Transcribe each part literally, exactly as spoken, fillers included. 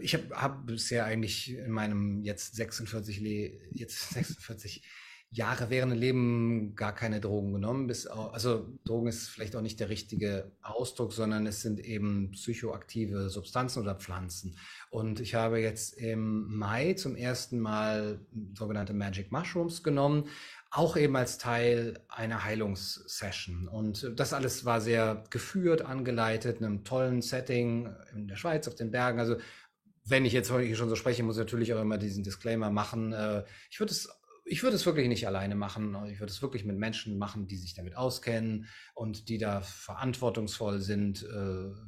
ich habe hab bisher eigentlich in meinem jetzt sechsundvierzig, Le- jetzt sechsundvierzig Jahre währenden Leben gar keine Drogen genommen. Bis auch, also Drogen ist vielleicht auch nicht der richtige Ausdruck, sondern es sind eben psychoaktive Substanzen oder Pflanzen. Und ich habe jetzt im Mai zum ersten Mal sogenannte Magic Mushrooms genommen, auch eben als Teil einer Heilungssession. Und das alles war sehr geführt, angeleitet, in einem tollen Setting in der Schweiz, auf den Bergen. Also wenn ich jetzt heute schon so spreche, muss ich natürlich auch immer diesen Disclaimer machen. Ich würde es Ich würde es wirklich nicht alleine machen. Ich würde es wirklich mit Menschen machen, die sich damit auskennen und die da verantwortungsvoll sind,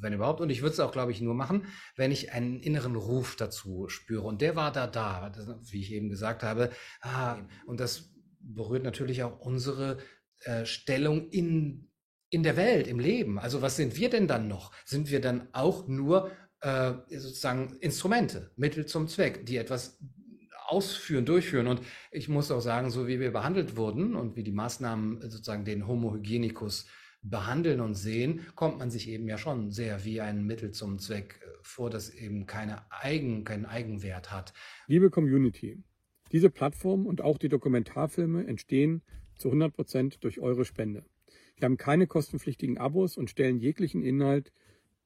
wenn überhaupt. Und ich würde es auch, glaube ich, nur machen, wenn ich einen inneren Ruf dazu spüre. Und der war da, da, wie ich eben gesagt habe. Ah, und das berührt natürlich auch unsere äh, Stellung in, in der Welt, im Leben. Also was sind wir denn dann noch? Sind wir dann auch nur äh, sozusagen Instrumente, Mittel zum Zweck, die etwas ausführen, durchführen? Und ich muss auch sagen, so wie wir behandelt wurden und wie die Maßnahmen sozusagen den Homo hygienicus behandeln und sehen, kommt man sich eben ja schon sehr wie ein Mittel zum Zweck vor, das eben keine Eigen, keinen Eigenwert hat. Liebe Community, diese Plattform und auch die Dokumentarfilme entstehen zu hundert Prozent durch eure Spende. Wir haben keine kostenpflichtigen Abos und stellen jeglichen Inhalt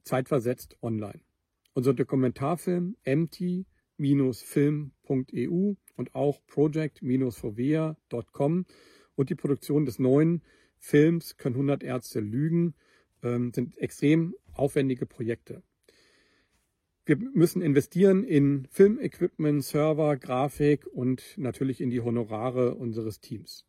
zeitversetzt online. Unser Dokumentarfilm empty Bindestrich film Punkt E U und auch project Bindestrich fovea Punkt com und die Produktion des neuen Films Können hundert Ärzte Lügen ähm, sind extrem aufwendige Projekte. Wir müssen investieren in Filmequipment, Server, Grafik und natürlich in die Honorare unseres Teams.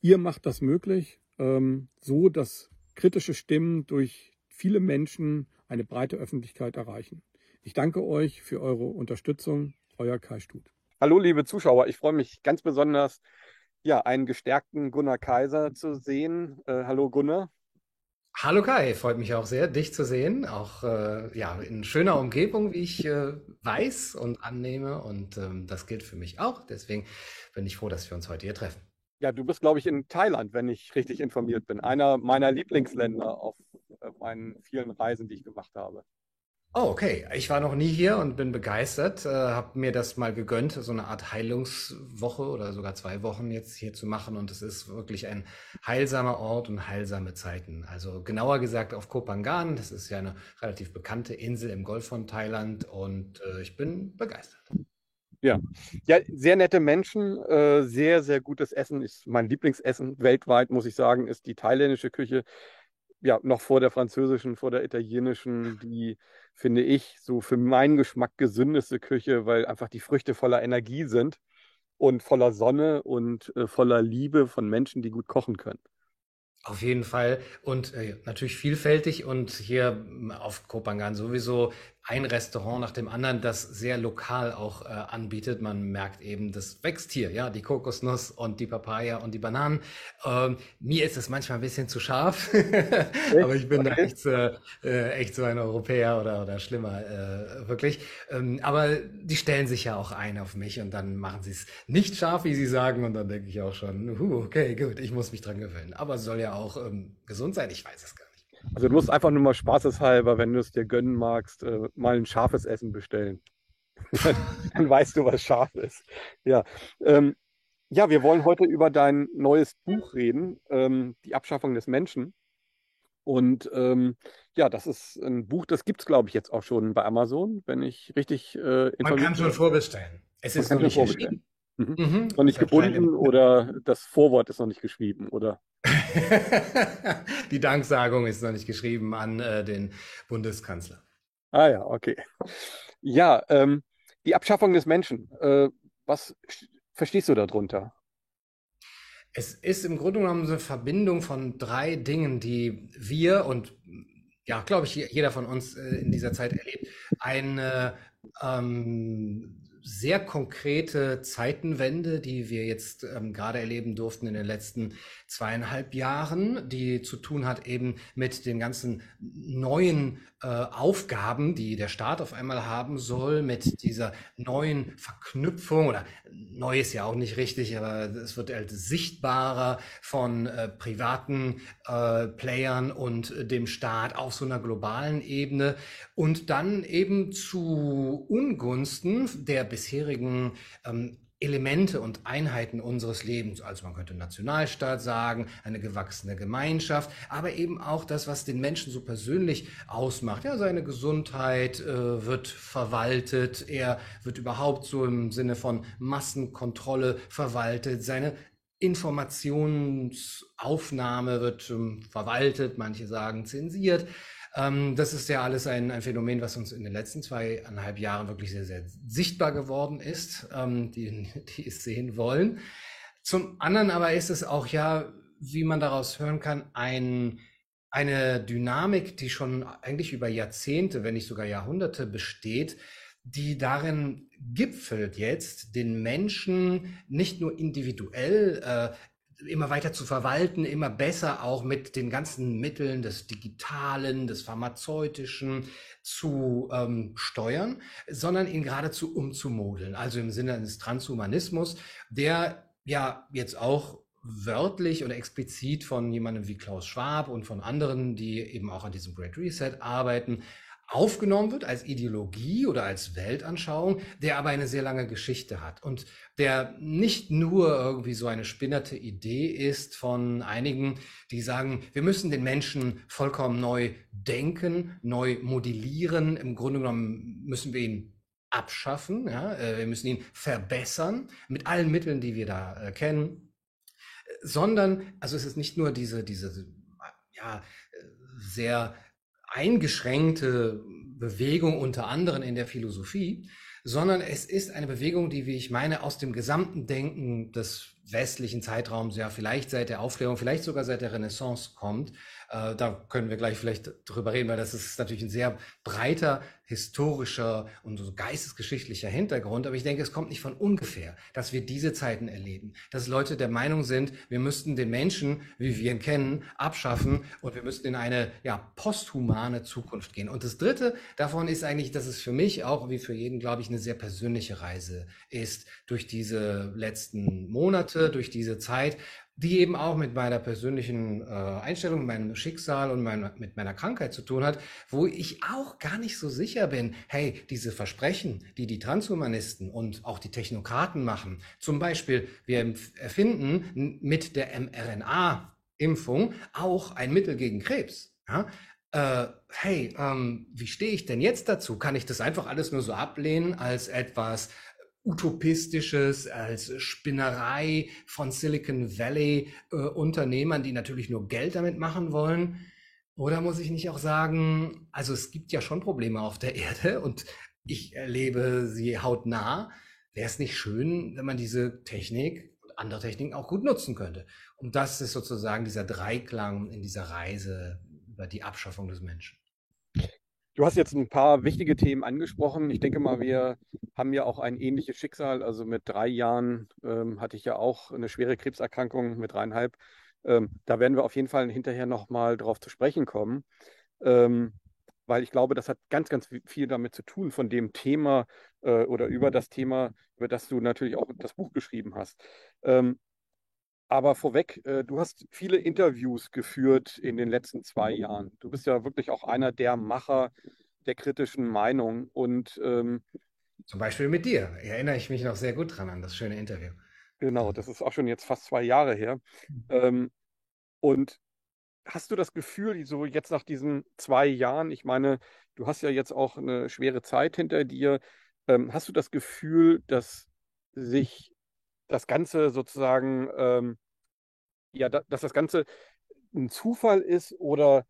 Ihr macht das möglich, ähm, so dass kritische Stimmen durch viele Menschen eine breite Öffentlichkeit erreichen. Ich danke euch für eure Unterstützung, euer Kai Stuth. Hallo liebe Zuschauer, ich freue mich ganz besonders, ja, einen gestärkten Gunnar Kaiser zu sehen. Äh, hallo Gunnar. Hallo Kai, freut mich auch sehr, dich zu sehen. Auch äh, ja, in schöner Umgebung, wie ich äh, weiß und annehme. Und ähm, das gilt für mich auch. Deswegen bin ich froh, dass wir uns heute hier treffen. Ja, du bist, glaube ich, in Thailand, wenn ich richtig informiert bin. Einer meiner Lieblingsländer auf äh, meinen vielen Reisen, die ich gemacht habe. Oh, okay. Ich war noch nie hier und bin begeistert. Äh, habe mir das mal gegönnt, so eine Art Heilungswoche oder sogar zwei Wochen jetzt hier zu machen. Und es ist wirklich ein heilsamer Ort und heilsame Zeiten. Also genauer gesagt auf Koh Phangan. Das ist ja eine relativ bekannte Insel im Golf von Thailand. Und äh, ich bin begeistert. Ja, ja, sehr nette Menschen, äh, sehr, sehr gutes Essen. Ist mein Lieblingsessen weltweit, muss ich sagen, ist die thailändische Küche. Ja, noch vor der französischen, vor der italienischen, die, finde ich, so für meinen Geschmack gesündeste Küche, weil einfach die Früchte voller Energie sind und voller Sonne und äh, voller Liebe von Menschen, die gut kochen können. Auf jeden Fall und äh, natürlich vielfältig und hier auf Koh Phangan sowieso ein Restaurant nach dem anderen, das sehr lokal auch äh, anbietet. Man merkt eben, das wächst hier, ja, die Kokosnuss und die Papaya und die Bananen. Ähm, mir ist das manchmal ein bisschen zu scharf, aber ich bin da echt, äh, echt so ein Europäer oder, oder schlimmer, äh, wirklich. Ähm, aber die stellen sich ja auch ein auf mich und dann machen sie es nicht scharf, wie sie sagen. Und dann denke ich auch schon, huh, okay, gut, ich muss mich dran gewöhnen. Aber es soll ja auch ähm, gesund sein, ich weiß es gar nicht. Also du musst einfach nur mal spaßeshalber, wenn du es dir gönnen magst, äh, mal ein scharfes Essen bestellen. Dann weißt du, was scharf ist. Ja, ähm, ja, wir wollen heute über dein neues Buch reden, ähm, Die Abschaffung des Menschen. Und ähm, ja, das ist ein Buch, das gibt es, glaube ich, jetzt auch schon bei Amazon, wenn ich richtig äh, informiert bin. Man kann schon vorbestellen. Es ist noch nicht vorbestellen. Mhm. Mhm. Noch nicht gebunden oder das Vorwort ist noch nicht geschrieben, oder? Die Danksagung ist noch nicht geschrieben an äh, den Bundeskanzler. Ah ja, okay. Ja, ähm, die Abschaffung des Menschen. Äh, was sch- verstehst du darunter? Es ist im Grunde genommen so eine Verbindung von drei Dingen, die wir und, ja, glaube ich, jeder von uns äh, in dieser Zeit erlebt. Eine ähm, sehr konkrete Zeitenwende, die wir jetzt ähm, gerade erleben durften in den letzten zweieinhalb Jahren, die zu tun hat eben mit den ganzen neuen äh, Aufgaben, die der Staat auf einmal haben soll, mit dieser neuen Verknüpfung, oder neu ist ja auch nicht richtig, aber es wird halt sichtbarer von äh, privaten äh, Playern und äh, dem Staat auf so einer globalen Ebene und dann eben zu Ungunsten der bisherigen ähm, Elemente und Einheiten unseres Lebens. Also man könnte Nationalstaat sagen, eine gewachsene Gemeinschaft, aber eben auch das, was den Menschen so persönlich ausmacht. Ja, seine Gesundheit äh, wird verwaltet, er wird überhaupt so im Sinne von Massenkontrolle verwaltet, seine Informationsaufnahme wird ähm, verwaltet, manche sagen zensiert. Das ist ja alles ein, ein Phänomen, was uns in den letzten zweieinhalb Jahren wirklich sehr, sehr sichtbar geworden ist, die, die es sehen wollen. Zum anderen aber ist es auch ja, wie man daraus hören kann, ein, eine Dynamik, die schon eigentlich über Jahrzehnte, wenn nicht sogar Jahrhunderte besteht, die darin gipfelt jetzt, den Menschen nicht nur individuell äh, immer weiter zu verwalten, immer besser auch mit den ganzen Mitteln des Digitalen, des Pharmazeutischen zu ähm, steuern, sondern ihn geradezu umzumodeln. Also im Sinne eines Transhumanismus, der ja jetzt auch wörtlich oder explizit von jemandem wie Klaus Schwab und von anderen, die eben auch an diesem Great Reset arbeiten, aufgenommen wird als Ideologie oder als Weltanschauung, der aber eine sehr lange Geschichte hat und der nicht nur irgendwie so eine spinnerte Idee ist von einigen, die sagen, wir müssen den Menschen vollkommen neu denken, neu modellieren, im Grunde genommen müssen wir ihn abschaffen, ja? Wir müssen ihn verbessern mit allen Mitteln, die wir da kennen, sondern, also es ist nicht nur diese, diese ja, sehr eingeschränkte Bewegung unter anderem in der Philosophie, sondern es ist eine Bewegung, die, wie ich meine, aus dem gesamten Denken des westlichen Zeitraums, ja vielleicht seit der Aufklärung, vielleicht sogar seit der Renaissance kommt. Äh, da können wir gleich vielleicht drüber reden, weil das ist natürlich ein sehr breiter historischer und so geistesgeschichtlicher Hintergrund. Aber ich denke, es kommt nicht von ungefähr, dass wir diese Zeiten erleben, dass Leute der Meinung sind, wir müssten den Menschen, wie wir ihn kennen, abschaffen und wir müssten in eine ja, posthumane Zukunft gehen. Und das Dritte davon ist eigentlich, dass es für mich auch, wie für jeden, glaube ich, eine sehr persönliche Reise ist durch diese letzten Monate, durch diese Zeit, die eben auch mit meiner persönlichen äh, Einstellung, meinem Schicksal und mein, mit meiner Krankheit zu tun hat, wo ich auch gar nicht so sicher bin, hey, diese Versprechen, die die Transhumanisten und auch die Technokraten machen, zum Beispiel, wir erfinden mit der em R N A-Impfung auch ein Mittel gegen Krebs, ja? äh, hey, ähm, wie stehe ich denn jetzt dazu? Kann ich das einfach alles nur so ablehnen als etwas Utopistisches, als Spinnerei von Silicon Valley äh, Unternehmern, die natürlich nur Geld damit machen wollen? Oder muss ich nicht auch sagen, also es gibt ja schon Probleme auf der Erde und ich erlebe sie hautnah. Wäre es nicht schön, wenn man diese Technik und andere Techniken auch gut nutzen könnte? Und das ist sozusagen dieser Dreiklang in dieser Reise über die Abschaffung des Menschen. Du hast jetzt ein paar wichtige Themen angesprochen. Ich denke mal, wir haben ja auch ein ähnliches Schicksal. Also mit drei Jahren ähm, hatte ich ja auch eine schwere Krebserkrankung mit dreieinhalb. Ähm, da werden wir auf jeden Fall hinterher nochmal drauf zu sprechen kommen, ähm, weil ich glaube, das hat ganz, ganz viel damit zu tun von dem Thema äh, oder über das Thema, über das du natürlich auch das Buch geschrieben hast. Ähm, Aber vorweg, äh, du hast viele Interviews geführt in den letzten zwei Jahren. Du bist ja wirklich auch einer der Macher der kritischen Meinung. Und ähm, zum Beispiel mit dir. Erinnere ich mich noch sehr gut dran an das schöne Interview. Genau, das ist auch schon jetzt fast zwei Jahre her. Ähm, und hast du das Gefühl, so jetzt nach diesen zwei Jahren, ich meine, du hast ja jetzt auch eine schwere Zeit hinter dir, ähm, hast du das Gefühl, dass sich das Ganze sozusagen, ähm, ja, da, dass das Ganze ein Zufall ist oder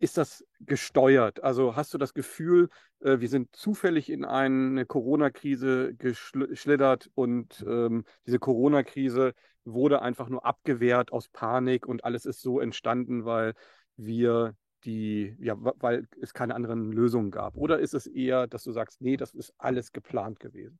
ist das gesteuert? Also hast du das Gefühl, äh, wir sind zufällig in eine Corona-Krise geschlittert und ähm, diese Corona-Krise wurde einfach nur abgewehrt aus Panik und alles ist so entstanden, weil wir die, ja, weil es keine anderen Lösungen gab? Oder ist es eher, dass du sagst, nee, das ist alles geplant gewesen?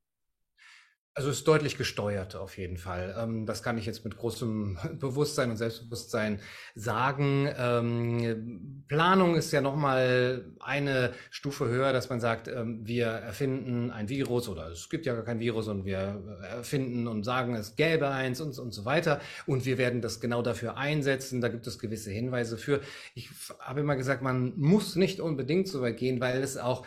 Also es ist deutlich gesteuert auf jeden Fall. Das kann ich jetzt mit großem Bewusstsein und Selbstbewusstsein sagen. Planung ist ja nochmal eine Stufe höher, dass man sagt, wir erfinden ein Virus oder es gibt ja gar kein Virus und wir erfinden und sagen, es gäbe eins und, und so weiter und wir werden das genau dafür einsetzen. Da gibt es gewisse Hinweise für. Ich habe immer gesagt, man muss nicht unbedingt so weit gehen, weil es auch,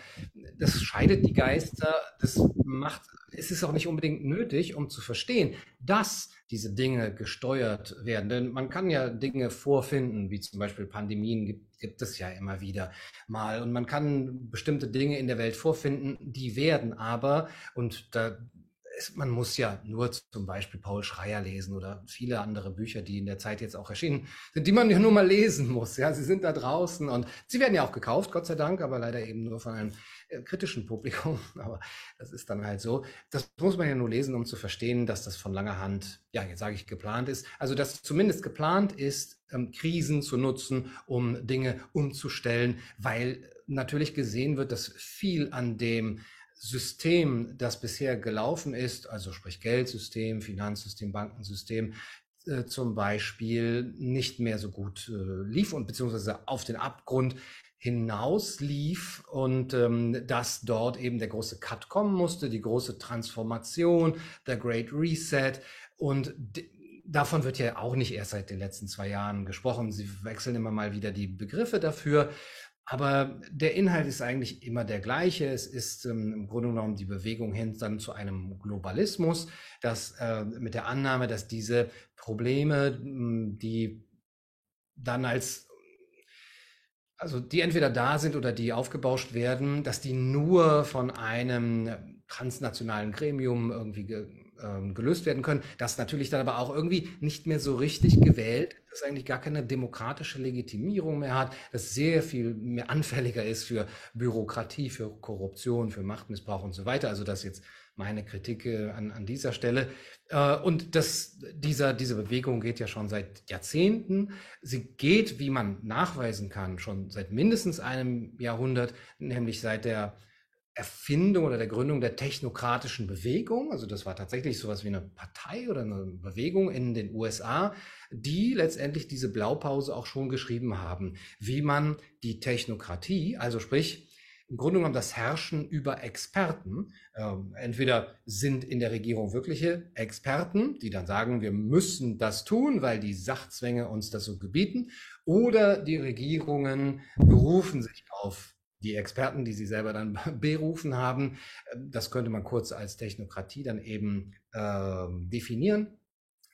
das scheidet die Geister, das macht, es ist auch nicht unbedingt nötig, um zu verstehen, dass diese Dinge gesteuert werden. Denn man kann ja Dinge vorfinden, wie zum Beispiel Pandemien gibt, gibt es ja immer wieder mal. Und man kann bestimmte Dinge in der Welt vorfinden, die werden aber, und da ist, man muss ja nur zum Beispiel Paul Schreier lesen oder viele andere Bücher, die in der Zeit jetzt auch erschienen sind, die man ja nur mal lesen muss. Ja, sie sind da draußen und sie werden ja auch gekauft, Gott sei Dank, aber leider eben nur von einem kritischen Publikum, aber das ist dann halt so. Das muss man ja nur lesen, um zu verstehen, dass das von langer Hand, ja, jetzt sage ich geplant ist, also dass zumindest geplant ist, ähm, Krisen zu nutzen, um Dinge umzustellen, weil natürlich gesehen wird, dass viel an dem System, das bisher gelaufen ist, also sprich Geldsystem, Finanzsystem, Bankensystem, äh, zum Beispiel nicht mehr so gut äh, lief und beziehungsweise auf den Abgrund hinauslief und ähm, dass dort eben der große Cut kommen musste, die große Transformation, der Great Reset und davon wird ja auch nicht erst seit den letzten zwei Jahren gesprochen. Sie wechseln immer mal wieder die Begriffe dafür, aber der Inhalt ist eigentlich immer der gleiche. Es ist ähm, im Grunde genommen die Bewegung hin dann zu einem Globalismus, dass äh, mit der Annahme, dass diese Probleme, die dann als also die entweder da sind oder die aufgebauscht werden, dass die nur von einem transnationalen Gremium irgendwie ge, ähm, gelöst werden können, das natürlich dann aber auch irgendwie nicht mehr so richtig gewählt, das eigentlich gar keine demokratische Legitimierung mehr hat, das sehr viel mehr anfälliger ist für Bürokratie, für Korruption, für Machtmissbrauch und so weiter. Also das jetzt meine Kritik an, an dieser Stelle. Und das, dieser, diese Bewegung geht ja schon seit Jahrzehnten. Sie geht, wie man nachweisen kann, schon seit mindestens einem Jahrhundert, nämlich seit der Erfindung oder der Gründung der technokratischen Bewegung. Also das war tatsächlich sowas wie eine Partei oder eine Bewegung in den U S A, die letztendlich diese Blaupause auch schon geschrieben haben, wie man die Technokratie, also sprich, im Grunde genommen das Herrschen über Experten. Ähm, entweder sind in der Regierung wirkliche Experten, die dann sagen, wir müssen das tun, weil die Sachzwänge uns das so gebieten, oder die Regierungen berufen sich auf die Experten, die sie selber dann berufen haben. Das könnte man kurz als Technokratie dann eben äh, definieren,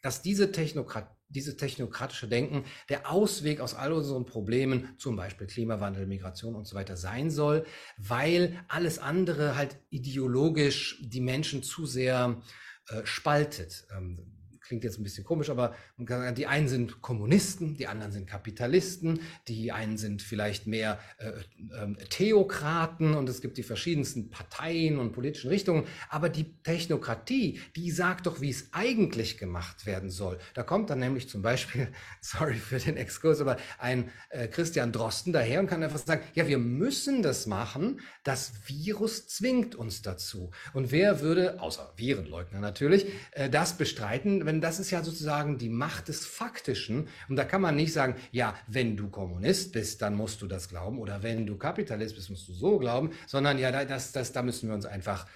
dass diese Technokratie, dieses technokratische Denken der Ausweg aus all unseren Problemen, zum Beispiel Klimawandel, Migration und so weiter, sein soll, weil alles andere halt ideologisch die Menschen zu sehr äh, spaltet. Ähm, klingt jetzt ein bisschen komisch, aber man kann sagen, die einen sind Kommunisten, die anderen sind Kapitalisten, die einen sind vielleicht mehr äh, äh, Theokraten und es gibt die verschiedensten Parteien und politischen Richtungen, aber die Technokratie, die sagt doch, wie es eigentlich gemacht werden soll. Da kommt dann nämlich zum Beispiel, sorry für den Exkurs, aber ein äh, Christian Drosten daher und kann einfach sagen, ja, wir müssen das machen, das Virus zwingt uns dazu. Und wer würde, außer Virenleugner natürlich, äh, das bestreiten, wenn das ist ja sozusagen die Macht des Faktischen und da kann man nicht sagen, ja, wenn du Kommunist bist, dann musst du das glauben oder wenn du Kapitalist bist, musst du so glauben, sondern ja, das, das, da müssen wir uns einfach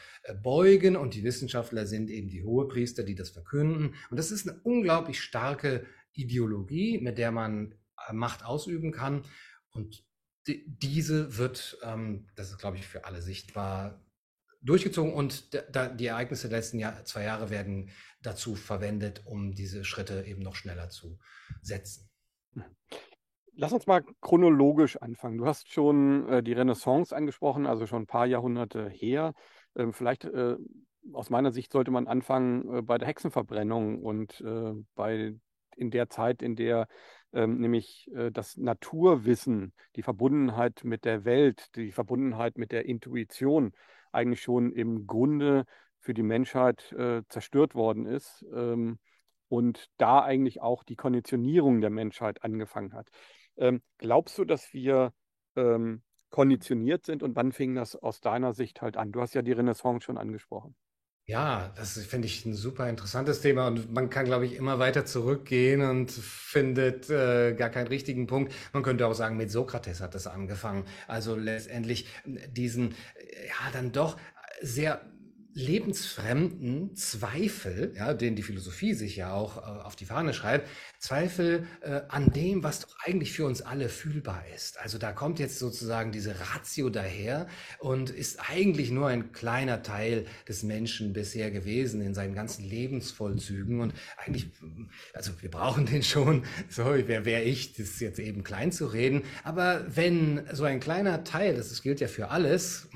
beugen und die Wissenschaftler sind eben die Hohepriester, die das verkünden und das ist eine unglaublich starke Ideologie, mit der man Macht ausüben kann und die, diese wird, ähm, das ist glaube ich für alle sichtbar, durchgezogen und da, die Ereignisse der letzten Jahr, zwei Jahre werden dazu verwendet, um diese Schritte eben noch schneller zu setzen. Lass uns mal chronologisch anfangen. Du hast schon äh, die Renaissance angesprochen, also schon ein paar Jahrhunderte her. Ähm, vielleicht äh, aus meiner Sicht sollte man anfangen äh, bei der Hexenverbrennung und äh, bei in der Zeit, in der ähm, nämlich äh, das Naturwissen, die Verbundenheit mit der Welt, die Verbundenheit mit der Intuition eigentlich schon im Grunde für die Menschheit äh, zerstört worden ist ähm, und da eigentlich auch die Konditionierung der Menschheit angefangen hat. Ähm, glaubst du, dass wir ähm, konditioniert sind und wann fing das aus deiner Sicht halt an? Du hast ja die Renaissance schon angesprochen. Ja, das finde ich ein super interessantes Thema und man kann, glaube ich, immer weiter zurückgehen und findet äh, gar keinen richtigen Punkt. Man könnte auch sagen, mit Sokrates hat das angefangen. Also letztendlich diesen, ja, dann doch sehr lebensfremden Zweifel, ja, den die Philosophie sich ja auch äh, auf die Fahne schreibt, Zweifel äh, an dem, was doch eigentlich für uns alle fühlbar ist. Also da kommt jetzt sozusagen diese Ratio daher und ist eigentlich nur ein kleiner Teil des Menschen bisher gewesen in seinen ganzen Lebensvollzügen und eigentlich, also wir brauchen den schon, so wer wäre ich, das jetzt eben klein zu reden, aber wenn so ein kleiner Teil, das gilt ja für alles,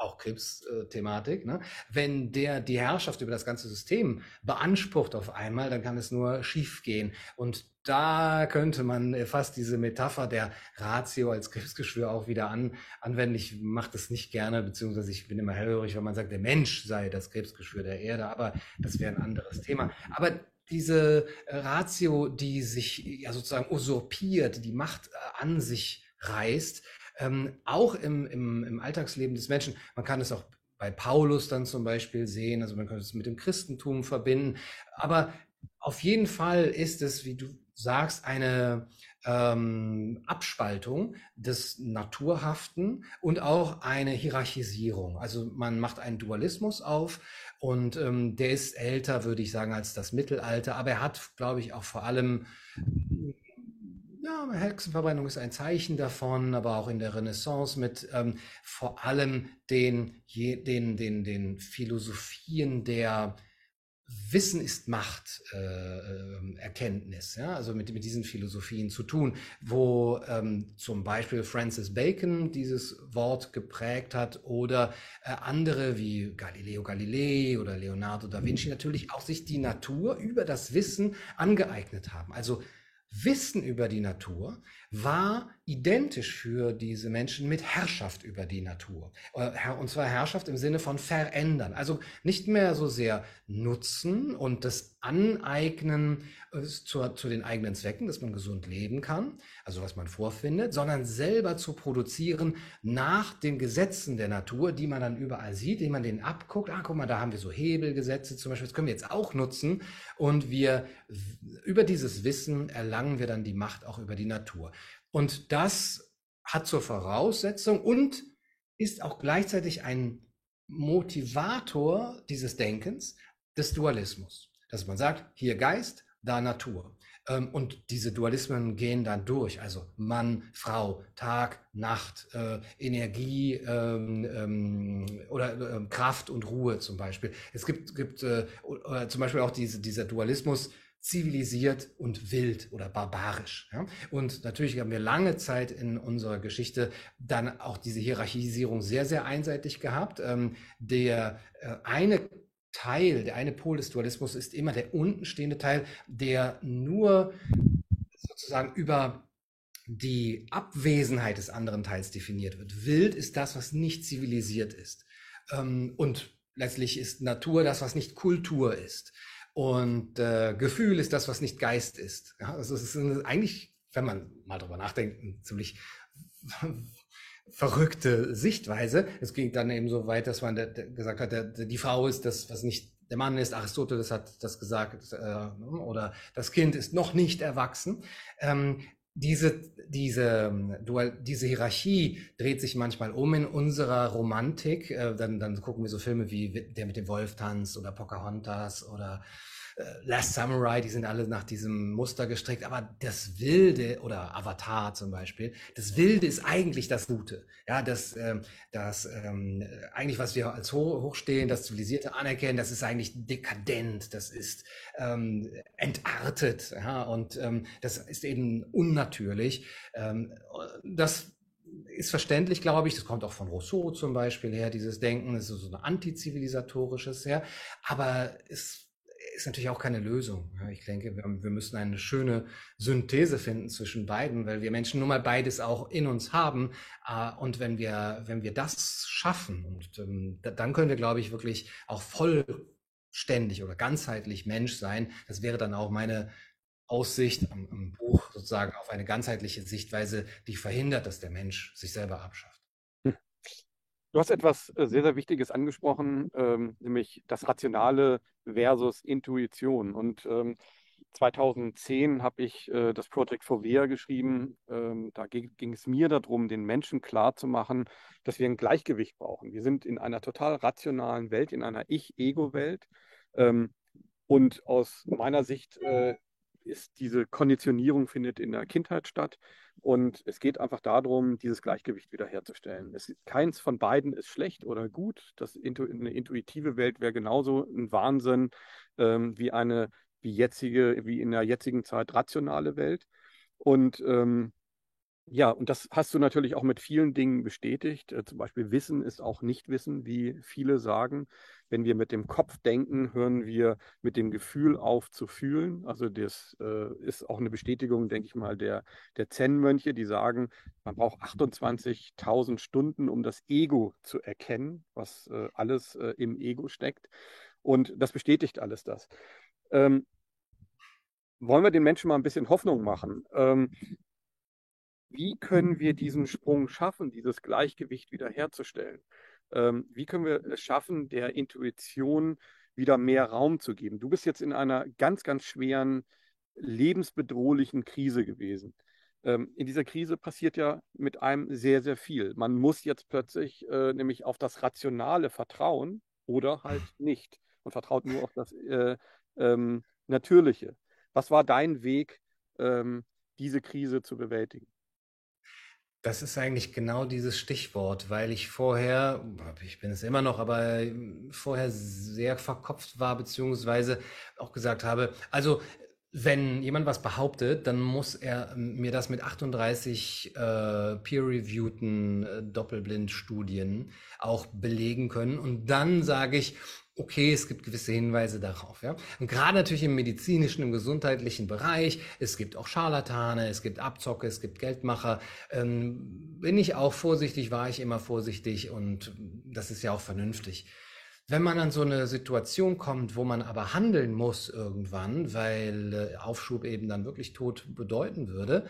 auch Krebsthematik, ne? Wenn der die Herrschaft über das ganze System beansprucht auf einmal, dann kann es nur schief gehen. Und da könnte man fast diese Metapher der Ratio als Krebsgeschwür auch wieder an, anwenden. Ich mache das nicht gerne, beziehungsweise ich bin immer hellhörig, wenn man sagt, der Mensch sei das Krebsgeschwür der Erde, aber das wäre ein anderes Thema. Aber diese Ratio, die sich ja sozusagen usurpiert, die Macht an sich reißt, Ähm, auch im, im, im Alltagsleben des Menschen, man kann es auch bei Paulus dann zum Beispiel sehen, also man kann es mit dem Christentum verbinden, aber auf jeden Fall ist es, wie du sagst, eine ähm, Abspaltung des Naturhaften und auch eine Hierarchisierung. Also man macht einen Dualismus auf und ähm, der ist älter, würde ich sagen, als das Mittelalter, aber er hat, glaube ich, auch vor allem... Ja, Hexenverbrennung ist ein Zeichen davon, aber auch in der Renaissance mit ähm, vor allem den, je, den, den, den Philosophien der Wissen ist Macht äh, Erkenntnis, ja? Also mit, mit diesen Philosophien zu tun, wo ähm, zum Beispiel Francis Bacon dieses Wort geprägt hat oder äh, andere wie Galileo Galilei oder Leonardo da Vinci natürlich auch sich die Natur über das Wissen angeeignet haben. Also Wissen über die Natur war identisch für diese Menschen mit Herrschaft über die Natur. Und zwar Herrschaft im Sinne von verändern. Also nicht mehr so sehr nutzen und das Aneignen zu, zu den eigenen Zwecken, dass man gesund leben kann, also was man vorfindet, sondern selber zu produzieren nach den Gesetzen der Natur, die man dann überall sieht, die man denen abguckt. Ah, guck mal, da haben wir so Hebelgesetze zum Beispiel, das können wir jetzt auch nutzen. Und wir über dieses Wissen erlangen wir dann die Macht auch über die Natur. Und das hat zur Voraussetzung und ist auch gleichzeitig ein Motivator dieses Denkens des Dualismus. Dass man sagt, hier Geist, da Natur. Und diese Dualismen gehen dann durch. Also Mann, Frau, Tag, Nacht, Energie oder Kraft und Ruhe zum Beispiel. Es gibt, gibt zum Beispiel auch diese, dieser Dualismus, zivilisiert und wild oder barbarisch. Ja? Und natürlich haben wir lange Zeit in unserer Geschichte dann auch diese Hierarchisierung sehr, sehr einseitig gehabt. Ähm, der äh, eine Teil, der eine Pol des Dualismus ist immer der untenstehende Teil, der nur sozusagen über die Abwesenheit des anderen Teils definiert wird. Wild ist das, was nicht zivilisiert ist. Ähm, und letztlich ist Natur das, was nicht Kultur ist. Und äh, Gefühl ist das, was nicht Geist ist. Ja, also es ist eigentlich, wenn man mal drüber nachdenkt, eine ziemlich verrückte Sichtweise. Es ging dann eben so weit, dass man de, de gesagt hat, de, de, die Frau ist das, was nicht der Mann ist. Aristoteles hat das gesagt, äh, oder das Kind ist noch nicht erwachsen. Ähm, Diese, diese, diese Hierarchie dreht sich manchmal um in unserer Romantik. Dann, dann gucken wir so Filme wie Der mit dem Wolf tanzt oder Pocahontas oder Last Samurai, die sind alle nach diesem Muster gestrickt. Aber das Wilde oder Avatar zum Beispiel, das Wilde ist eigentlich das Gute. Ja, das, das eigentlich, was wir als hochstehen, das Zivilisierte anerkennen, das ist eigentlich dekadent, das ist ähm, entartet, ja, und ähm, das ist eben unnatürlich. Natürlich. Das ist verständlich, glaube ich. Das kommt auch von Rousseau zum Beispiel her, dieses Denken. Das ist so ein antizivilisatorisches, ja. Aber es ist natürlich auch keine Lösung. Ich denke, wir müssen eine schöne Synthese finden zwischen beiden, weil wir Menschen nun mal beides auch in uns haben. Und wenn wir, wenn wir das schaffen, und dann können wir, glaube ich, wirklich auch vollständig oder ganzheitlich Mensch sein. Das wäre dann auch meine Aussicht am, am Buch sozusagen auf eine ganzheitliche Sichtweise, die verhindert, dass der Mensch sich selber abschafft. Du hast etwas sehr, sehr Wichtiges angesprochen, ähm, nämlich das Rationale versus Intuition. Und ähm, zweitausendzehn habe ich äh, das Project Fovea geschrieben. Ähm, da ging es mir darum, den Menschen klarzumachen, dass wir ein Gleichgewicht brauchen. Wir sind in einer total rationalen Welt, in einer Ich-Ego-Welt. Ähm, und aus meiner Sicht äh, ist diese Konditionierung findet in der Kindheit statt und es geht einfach darum, dieses Gleichgewicht wiederherzustellen. Es, keins von beiden ist schlecht oder gut. Das Intu, eine intuitive Welt wäre genauso ein Wahnsinn ähm, wie eine wie jetzige, wie in der jetzigen Zeit rationale Welt. Und ähm, ja, und das hast du natürlich auch mit vielen Dingen bestätigt. Äh, zum Beispiel Wissen ist auch Nichtwissen, wie viele sagen. Wenn wir mit dem Kopf denken, hören wir mit dem Gefühl auf zu fühlen. Also das äh, ist auch eine Bestätigung, denke ich mal, der, der Zen-Mönche, die sagen, man braucht achtundzwanzigtausend Stunden, um das Ego zu erkennen, was äh, alles äh, im Ego steckt. Und das bestätigt alles das. Ähm, wollen wir den Menschen mal ein bisschen Hoffnung machen? Ähm, Wie können wir diesen Sprung schaffen, dieses Gleichgewicht wiederherzustellen? Ähm, wie können wir es schaffen, der Intuition wieder mehr Raum zu geben? Du bist jetzt in einer ganz, ganz schweren, lebensbedrohlichen Krise gewesen. Ähm, in dieser Krise passiert ja mit einem sehr, sehr viel. Man muss jetzt plötzlich äh, nämlich auf das Rationale vertrauen oder halt nicht. Man vertraut nur auf das äh, ähm, Natürliche. Was war dein Weg, ähm, diese Krise zu bewältigen? Das ist eigentlich genau dieses Stichwort, weil ich vorher, ich bin es immer noch, aber vorher sehr verkopft war, beziehungsweise auch gesagt habe, also wenn jemand was behauptet, dann muss er mir das mit achtunddreißig äh, peer-reviewten äh, Doppelblindstudien auch belegen können. Und dann sage ich, okay, es gibt gewisse Hinweise darauf, ja. Und gerade natürlich im medizinischen, im gesundheitlichen Bereich, es gibt auch Scharlatane, es gibt Abzocke, es gibt Geldmacher. Ähm, bin ich auch vorsichtig, war ich immer vorsichtig und das ist ja auch vernünftig. Wenn man an so eine Situation kommt, wo man aber handeln muss irgendwann, weil äh, Aufschub eben dann wirklich Tod bedeuten würde,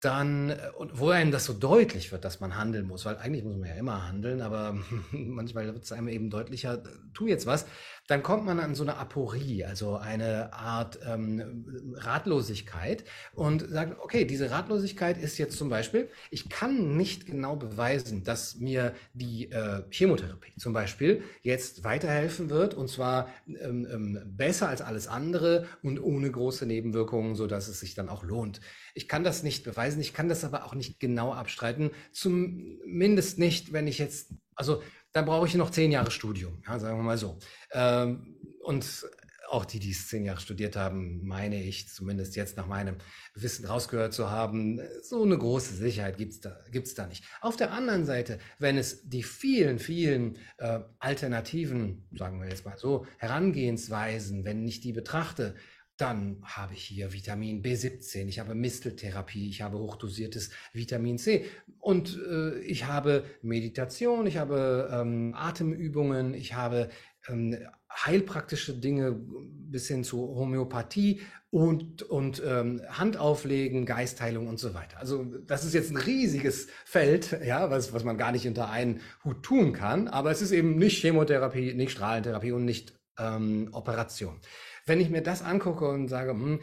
dann, und wo einem das so deutlich wird, dass man handeln muss, weil eigentlich muss man ja immer handeln, aber manchmal wird es einem eben deutlicher, tu jetzt was, dann kommt man an so eine Aporie, also eine Art ähm, Ratlosigkeit und sagt, okay, diese Ratlosigkeit ist jetzt zum Beispiel, ich kann nicht genau beweisen, dass mir die äh, Chemotherapie zum Beispiel jetzt weiterhelfen wird und zwar ähm, ähm, besser als alles andere und ohne große Nebenwirkungen, sodass es sich dann auch lohnt. Ich kann das nicht beweisen, ich kann das aber auch nicht genau abstreiten, zumindest nicht, wenn ich jetzt, also dann brauche ich noch zehn Jahre Studium, ja, sagen wir mal so. Ähm, und auch die, die es zehn Jahre studiert haben, meine ich zumindest jetzt nach meinem Wissen rausgehört zu haben, so eine große Sicherheit gibt's da, gibt's da nicht. Auf der anderen Seite, wenn es die vielen, vielen äh, alternativen, sagen wir jetzt mal so, Herangehensweisen, wenn ich die betrachte, dann habe ich hier Vitamin B siebzehn, ich habe Misteltherapie, ich habe hochdosiertes Vitamin C und äh, ich habe Meditation, ich habe ähm, Atemübungen, ich habe ähm, heilpraktische Dinge bis hin zu Homöopathie und, und ähm, Handauflegen, Geistheilung und so weiter. Also das ist jetzt ein riesiges Feld, ja, was, was man gar nicht unter einen Hut tun kann, aber es ist eben nicht Chemotherapie, nicht Strahlentherapie und nicht ähm, Operation. Wenn ich mir das angucke und sage, hm,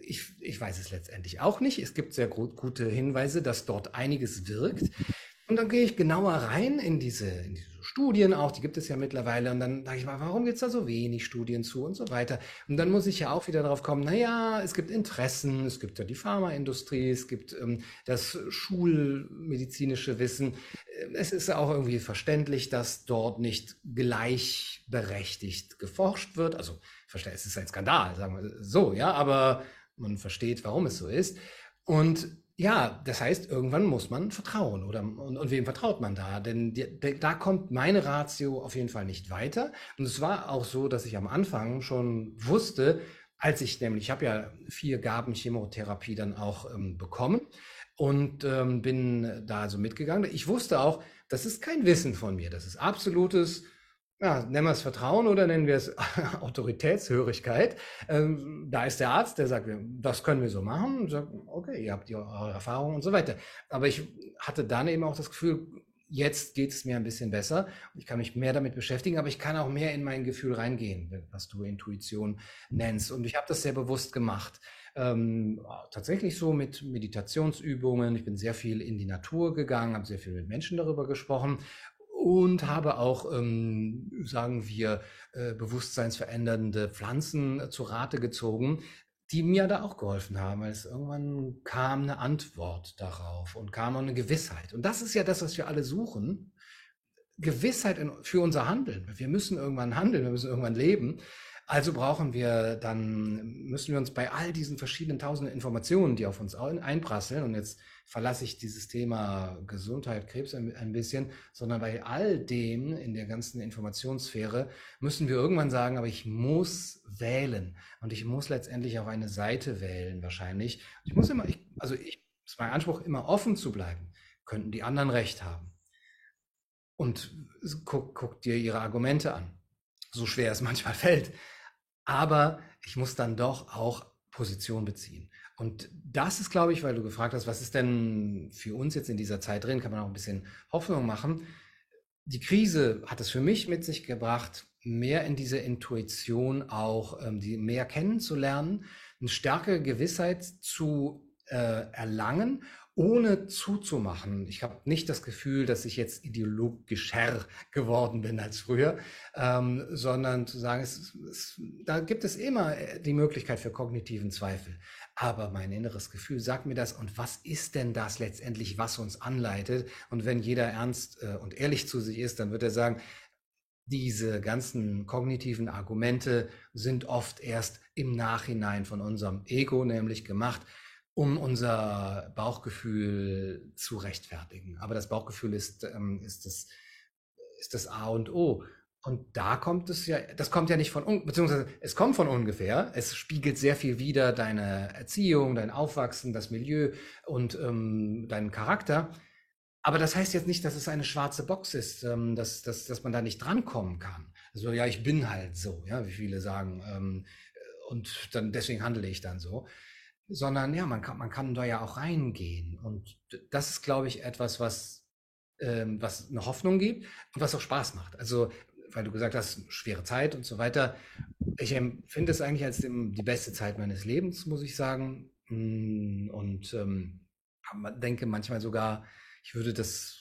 ich, ich weiß es letztendlich auch nicht, es gibt sehr gut, gute Hinweise, dass dort einiges wirkt. Und dann gehe ich genauer rein in diese, in diese Studien auch, die gibt es ja mittlerweile. Und dann sage ich mal, warum gibt es da so wenig Studien zu und so weiter. Und dann muss ich ja auch wieder darauf kommen, naja, es gibt Interessen, es gibt ja die Pharmaindustrie, es gibt ähm, das schulmedizinische Wissen. Es ist auch irgendwie verständlich, dass dort nicht gleichberechtigt geforscht wird. Also es ist ein Skandal, sagen wir so, ja, aber man versteht, warum es so ist. Und ja, das heißt, irgendwann muss man vertrauen oder und, und wem vertraut man da? Denn die, de, da kommt meine Ratio auf jeden Fall nicht weiter. Und es war auch so, dass ich am Anfang schon wusste, als ich nämlich, ich habe ja vier Gaben Chemotherapie dann auch ähm, bekommen und ähm, bin da so mitgegangen. Ich wusste auch, das ist kein Wissen von mir, das ist absolutes, ja, nennen wir es Vertrauen oder nennen wir es Autoritätshörigkeit. Ähm, da ist der Arzt, der sagt, das können wir so machen. Und sagt, okay, ihr habt eure Erfahrung und so weiter. Aber ich hatte dann eben auch das Gefühl, jetzt geht es mir ein bisschen besser. Ich kann mich mehr damit beschäftigen, aber ich kann auch mehr in mein Gefühl reingehen, was du Intuition nennst. Und ich habe das sehr bewusst gemacht. Ähm, tatsächlich so mit Meditationsübungen. Ich bin sehr viel in die Natur gegangen, habe sehr viel mit Menschen darüber gesprochen und habe auch, ähm, sagen wir, äh, bewusstseinsverändernde Pflanzen äh, zu Rate gezogen, die mir da auch geholfen haben, weil es irgendwann kam eine Antwort darauf und kam auch eine Gewissheit. Und das ist ja das, was wir alle suchen, Gewissheit in, für unser Handeln. Wir müssen irgendwann handeln, wir müssen irgendwann leben. Also brauchen wir, dann müssen wir uns bei all diesen verschiedenen tausenden Informationen, die auf uns einprasseln, und jetzt verlasse ich dieses Thema Gesundheit, Krebs ein, ein bisschen, sondern bei all dem in der ganzen Informationssphäre müssen wir irgendwann sagen, aber ich muss wählen und ich muss letztendlich auch eine Seite wählen wahrscheinlich. Ich muss immer, ich, also ich, ist mein Anspruch, immer offen zu bleiben. Könnten die anderen recht haben? Und guck, guck dir ihre Argumente an, so schwer es manchmal fällt. Aber ich muss dann doch auch Position beziehen. Und das ist, glaube ich, weil du gefragt hast, was ist denn für uns jetzt in dieser Zeit drin, kann man auch ein bisschen Hoffnung machen. Die Krise hat es für mich mit sich gebracht, mehr in diese Intuition auch, die mehr kennenzulernen, eine stärkere Gewissheit zu äh, erlangen, ohne zuzumachen. Ich habe nicht das Gefühl, dass ich jetzt ideologischer geworden bin als früher, ähm, sondern zu sagen, es, es, da gibt es immer die Möglichkeit für kognitiven Zweifel. Aber mein inneres Gefühl sagt mir das. Und was ist denn das letztendlich, was uns anleitet? Und wenn jeder ernst äh, und ehrlich zu sich ist, dann wird er sagen, diese ganzen kognitiven Argumente sind oft erst im Nachhinein von unserem Ego nämlich gemacht, um unser Bauchgefühl zu rechtfertigen. Aber das Bauchgefühl ist, ähm, ist, das, ist das A und O. Und da kommt es ja, das kommt ja nicht von, un, beziehungsweise es kommt von ungefähr. Es spiegelt sehr viel wider deine Erziehung, dein Aufwachsen, das Milieu und ähm, deinen Charakter. Aber das heißt jetzt nicht, dass es eine schwarze Box ist, ähm, dass, dass, dass man da nicht drankommen kann. Also ja, ich bin halt so, ja, wie viele sagen. Ähm, und dann deswegen handle ich dann so. Sondern ja, man kann, man kann da ja auch reingehen. Und das ist, glaube ich, etwas, was, ähm, was eine Hoffnung gibt und was auch Spaß macht. Also, weil du gesagt hast, schwere Zeit und so weiter. Ich empfinde es eigentlich als dem, die beste Zeit meines Lebens, muss ich sagen. Und ähm, denke manchmal sogar, ich würde das,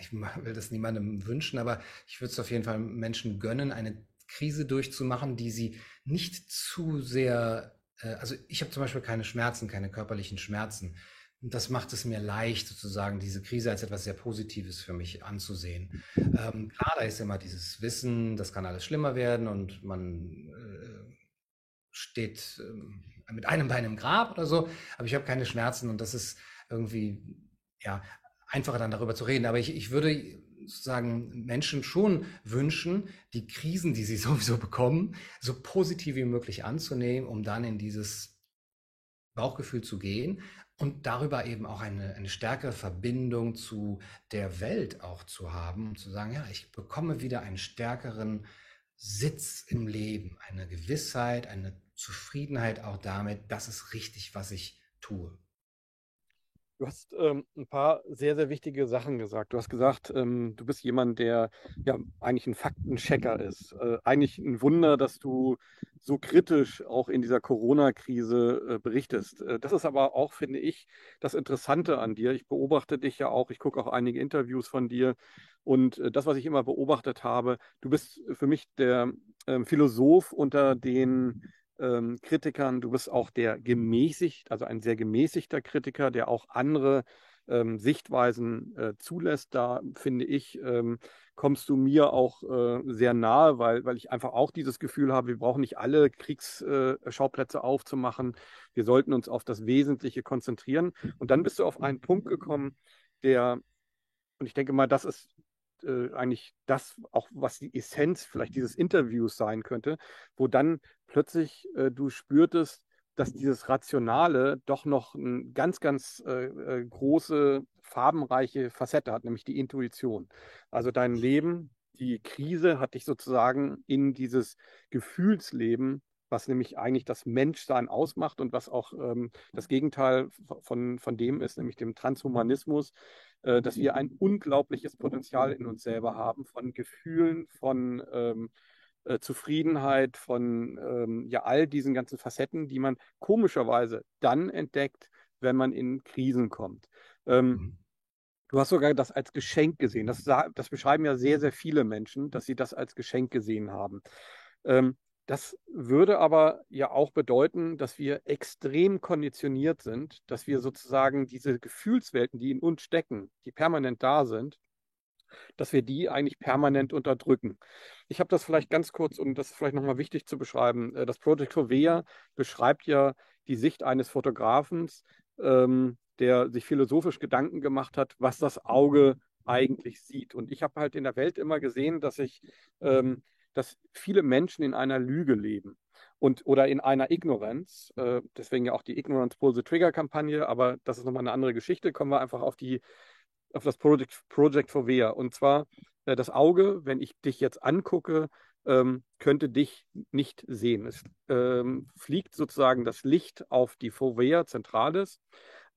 ich will das niemandem wünschen, aber ich würde es auf jeden Fall Menschen gönnen, eine Krise durchzumachen, die sie nicht zu sehr. Also ich habe zum Beispiel keine Schmerzen, keine körperlichen Schmerzen. Und das macht es mir leicht, sozusagen diese Krise als etwas sehr Positives für mich anzusehen. Ähm, klar, da ist immer dieses Wissen, das kann alles schlimmer werden und man äh, steht äh, mit einem Bein im Grab oder so. Aber ich habe keine Schmerzen und das ist irgendwie ja einfacher dann darüber zu reden. Aber ich, ich würde sozusagen Menschen schon wünschen, die Krisen, die sie sowieso bekommen, so positiv wie möglich anzunehmen, um dann in dieses Bauchgefühl zu gehen und darüber eben auch eine, eine stärkere Verbindung zu der Welt auch zu haben, um zu sagen, ja, ich bekomme wieder einen stärkeren Sitz im Leben, eine Gewissheit, eine Zufriedenheit auch damit, das ist richtig, was ich tue. Du hast ähm, ein paar sehr, sehr wichtige Sachen gesagt. Du hast gesagt, ähm, du bist jemand, der ja eigentlich ein Faktenchecker ist. Äh, eigentlich ein Wunder, dass du so kritisch auch in dieser Corona-Krise äh, berichtest. Äh, das ist aber auch, finde ich, das Interessante an dir. Ich beobachte dich ja auch, ich gucke auch einige Interviews von dir. Und äh, das, was ich immer beobachtet habe, du bist für mich der äh, Philosoph unter den Kritikern, du bist auch der gemäßigt, also ein sehr gemäßigter Kritiker, der auch andere ähm, Sichtweisen äh, zulässt. Da finde ich, ähm, kommst du mir auch äh, sehr nahe, weil, weil ich einfach auch dieses Gefühl habe, wir brauchen nicht alle Kriegsschauplätze äh, aufzumachen. Wir sollten uns auf das Wesentliche konzentrieren. Und dann bist du auf einen Punkt gekommen, der, und ich denke mal, das ist äh, eigentlich das, auch was die Essenz vielleicht dieses Interviews sein könnte, wo dann plötzlich äh, du spürtest, dass dieses Rationale doch noch eine ganz, ganz äh, große, farbenreiche Facette hat, nämlich die Intuition. Also dein Leben, die Krise hat dich sozusagen in dieses Gefühlsleben, was nämlich eigentlich das Menschsein ausmacht und was auch ähm, das Gegenteil von, von dem ist, nämlich dem Transhumanismus, äh, dass wir ein unglaubliches Potenzial in uns selber haben von Gefühlen, von ähm, äh, Zufriedenheit, von ähm, ja all diesen ganzen Facetten, die man komischerweise dann entdeckt, wenn man in Krisen kommt. Ähm, mhm. Du hast sogar das als Geschenk gesehen. Das, das beschreiben ja sehr, sehr viele Menschen, dass sie das als Geschenk gesehen haben. Ähm, das würde aber ja auch bedeuten, dass wir extrem konditioniert sind, dass wir sozusagen diese Gefühlswelten, die in uns stecken, die permanent da sind, dass wir die eigentlich permanent unterdrücken. Ich habe das vielleicht ganz kurz, um das vielleicht nochmal wichtig zu beschreiben, das Project Fovea beschreibt ja die Sicht eines Fotografen, ähm, der sich philosophisch Gedanken gemacht hat, was das Auge eigentlich sieht. Und ich habe halt in der Welt immer gesehen, dass ich, ähm, dass viele Menschen in einer Lüge leben und oder in einer Ignoranz. Äh, deswegen ja auch die Ignorance Pull the Trigger Kampagne. Aber das ist nochmal eine andere Geschichte. Kommen wir einfach auf die, auf das Project, Project Fovea. Und zwar äh, das Auge, wenn ich dich jetzt angucke, ähm, könnte dich nicht sehen. Es ähm, fliegt sozusagen das Licht auf die Fovea Centralis.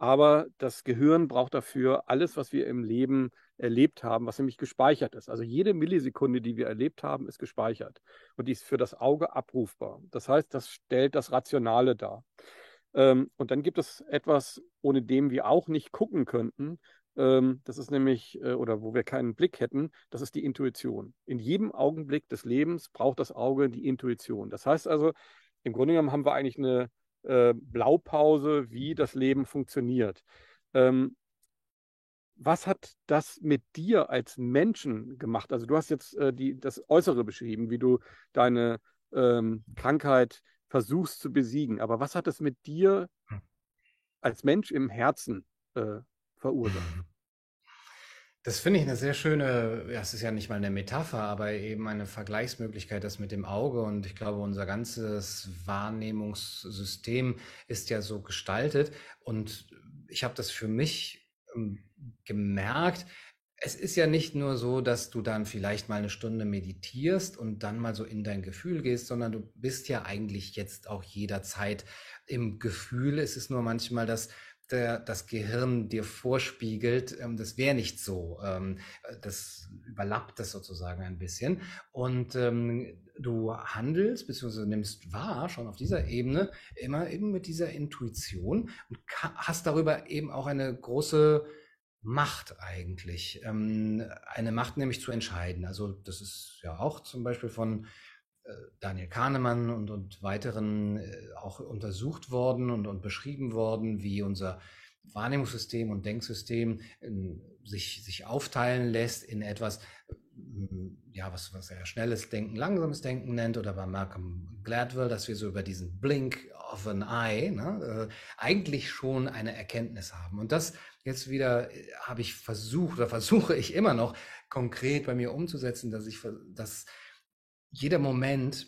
Aber das Gehirn braucht dafür alles, was wir im Leben erlebt haben, was nämlich gespeichert ist. Also jede Millisekunde, die wir erlebt haben, ist gespeichert. Und die ist für das Auge abrufbar. Das heißt, das stellt das Rationale dar. Ähm, und dann gibt es etwas, ohne dem wir auch nicht gucken könnten. Ähm, das ist nämlich, äh, oder wo wir keinen Blick hätten, das ist die Intuition. In jedem Augenblick des Lebens braucht das Auge die Intuition. Das heißt also, im Grunde genommen haben wir eigentlich eine Blaupause, wie das Leben funktioniert. Ähm, was hat das mit dir als Menschen gemacht? Also du hast jetzt äh, die, das Äußere beschrieben, wie du deine ähm, Krankheit versuchst zu besiegen. Aber was hat es mit dir als Mensch im Herzen äh, verursacht? Das finde ich eine sehr schöne, das ist ja nicht mal eine Metapher, aber eben eine Vergleichsmöglichkeit, das mit dem Auge. Und ich glaube, unser ganzes Wahrnehmungssystem ist ja so gestaltet. Und ich habe das für mich gemerkt, es ist ja nicht nur so, dass du dann vielleicht mal eine Stunde meditierst und dann mal so in dein Gefühl gehst, sondern du bist ja eigentlich jetzt auch jederzeit im Gefühl. Es ist nur manchmal das... Der, das Gehirn dir vorspiegelt, ähm, das wäre nicht so. Ähm, das überlappt das sozusagen ein bisschen. Und ähm, du handelst bzw. nimmst wahr, schon auf dieser Ebene, immer eben mit dieser Intuition und hast darüber eben auch eine große Macht eigentlich. Ähm, eine Macht nämlich zu entscheiden. Also das ist ja auch zum Beispiel von Daniel Kahneman und, und weiteren auch untersucht worden und, und beschrieben worden, wie unser Wahrnehmungssystem und Denksystem sich, sich aufteilen lässt in etwas, ja, was, was er schnelles Denken, langsames Denken nennt, oder bei Malcolm Gladwell, dass wir so über diesen Blink of an Eye, ne, eigentlich schon eine Erkenntnis haben. Und das jetzt wieder habe ich versucht oder versuche ich immer noch konkret bei mir umzusetzen, dass ich das jeder Moment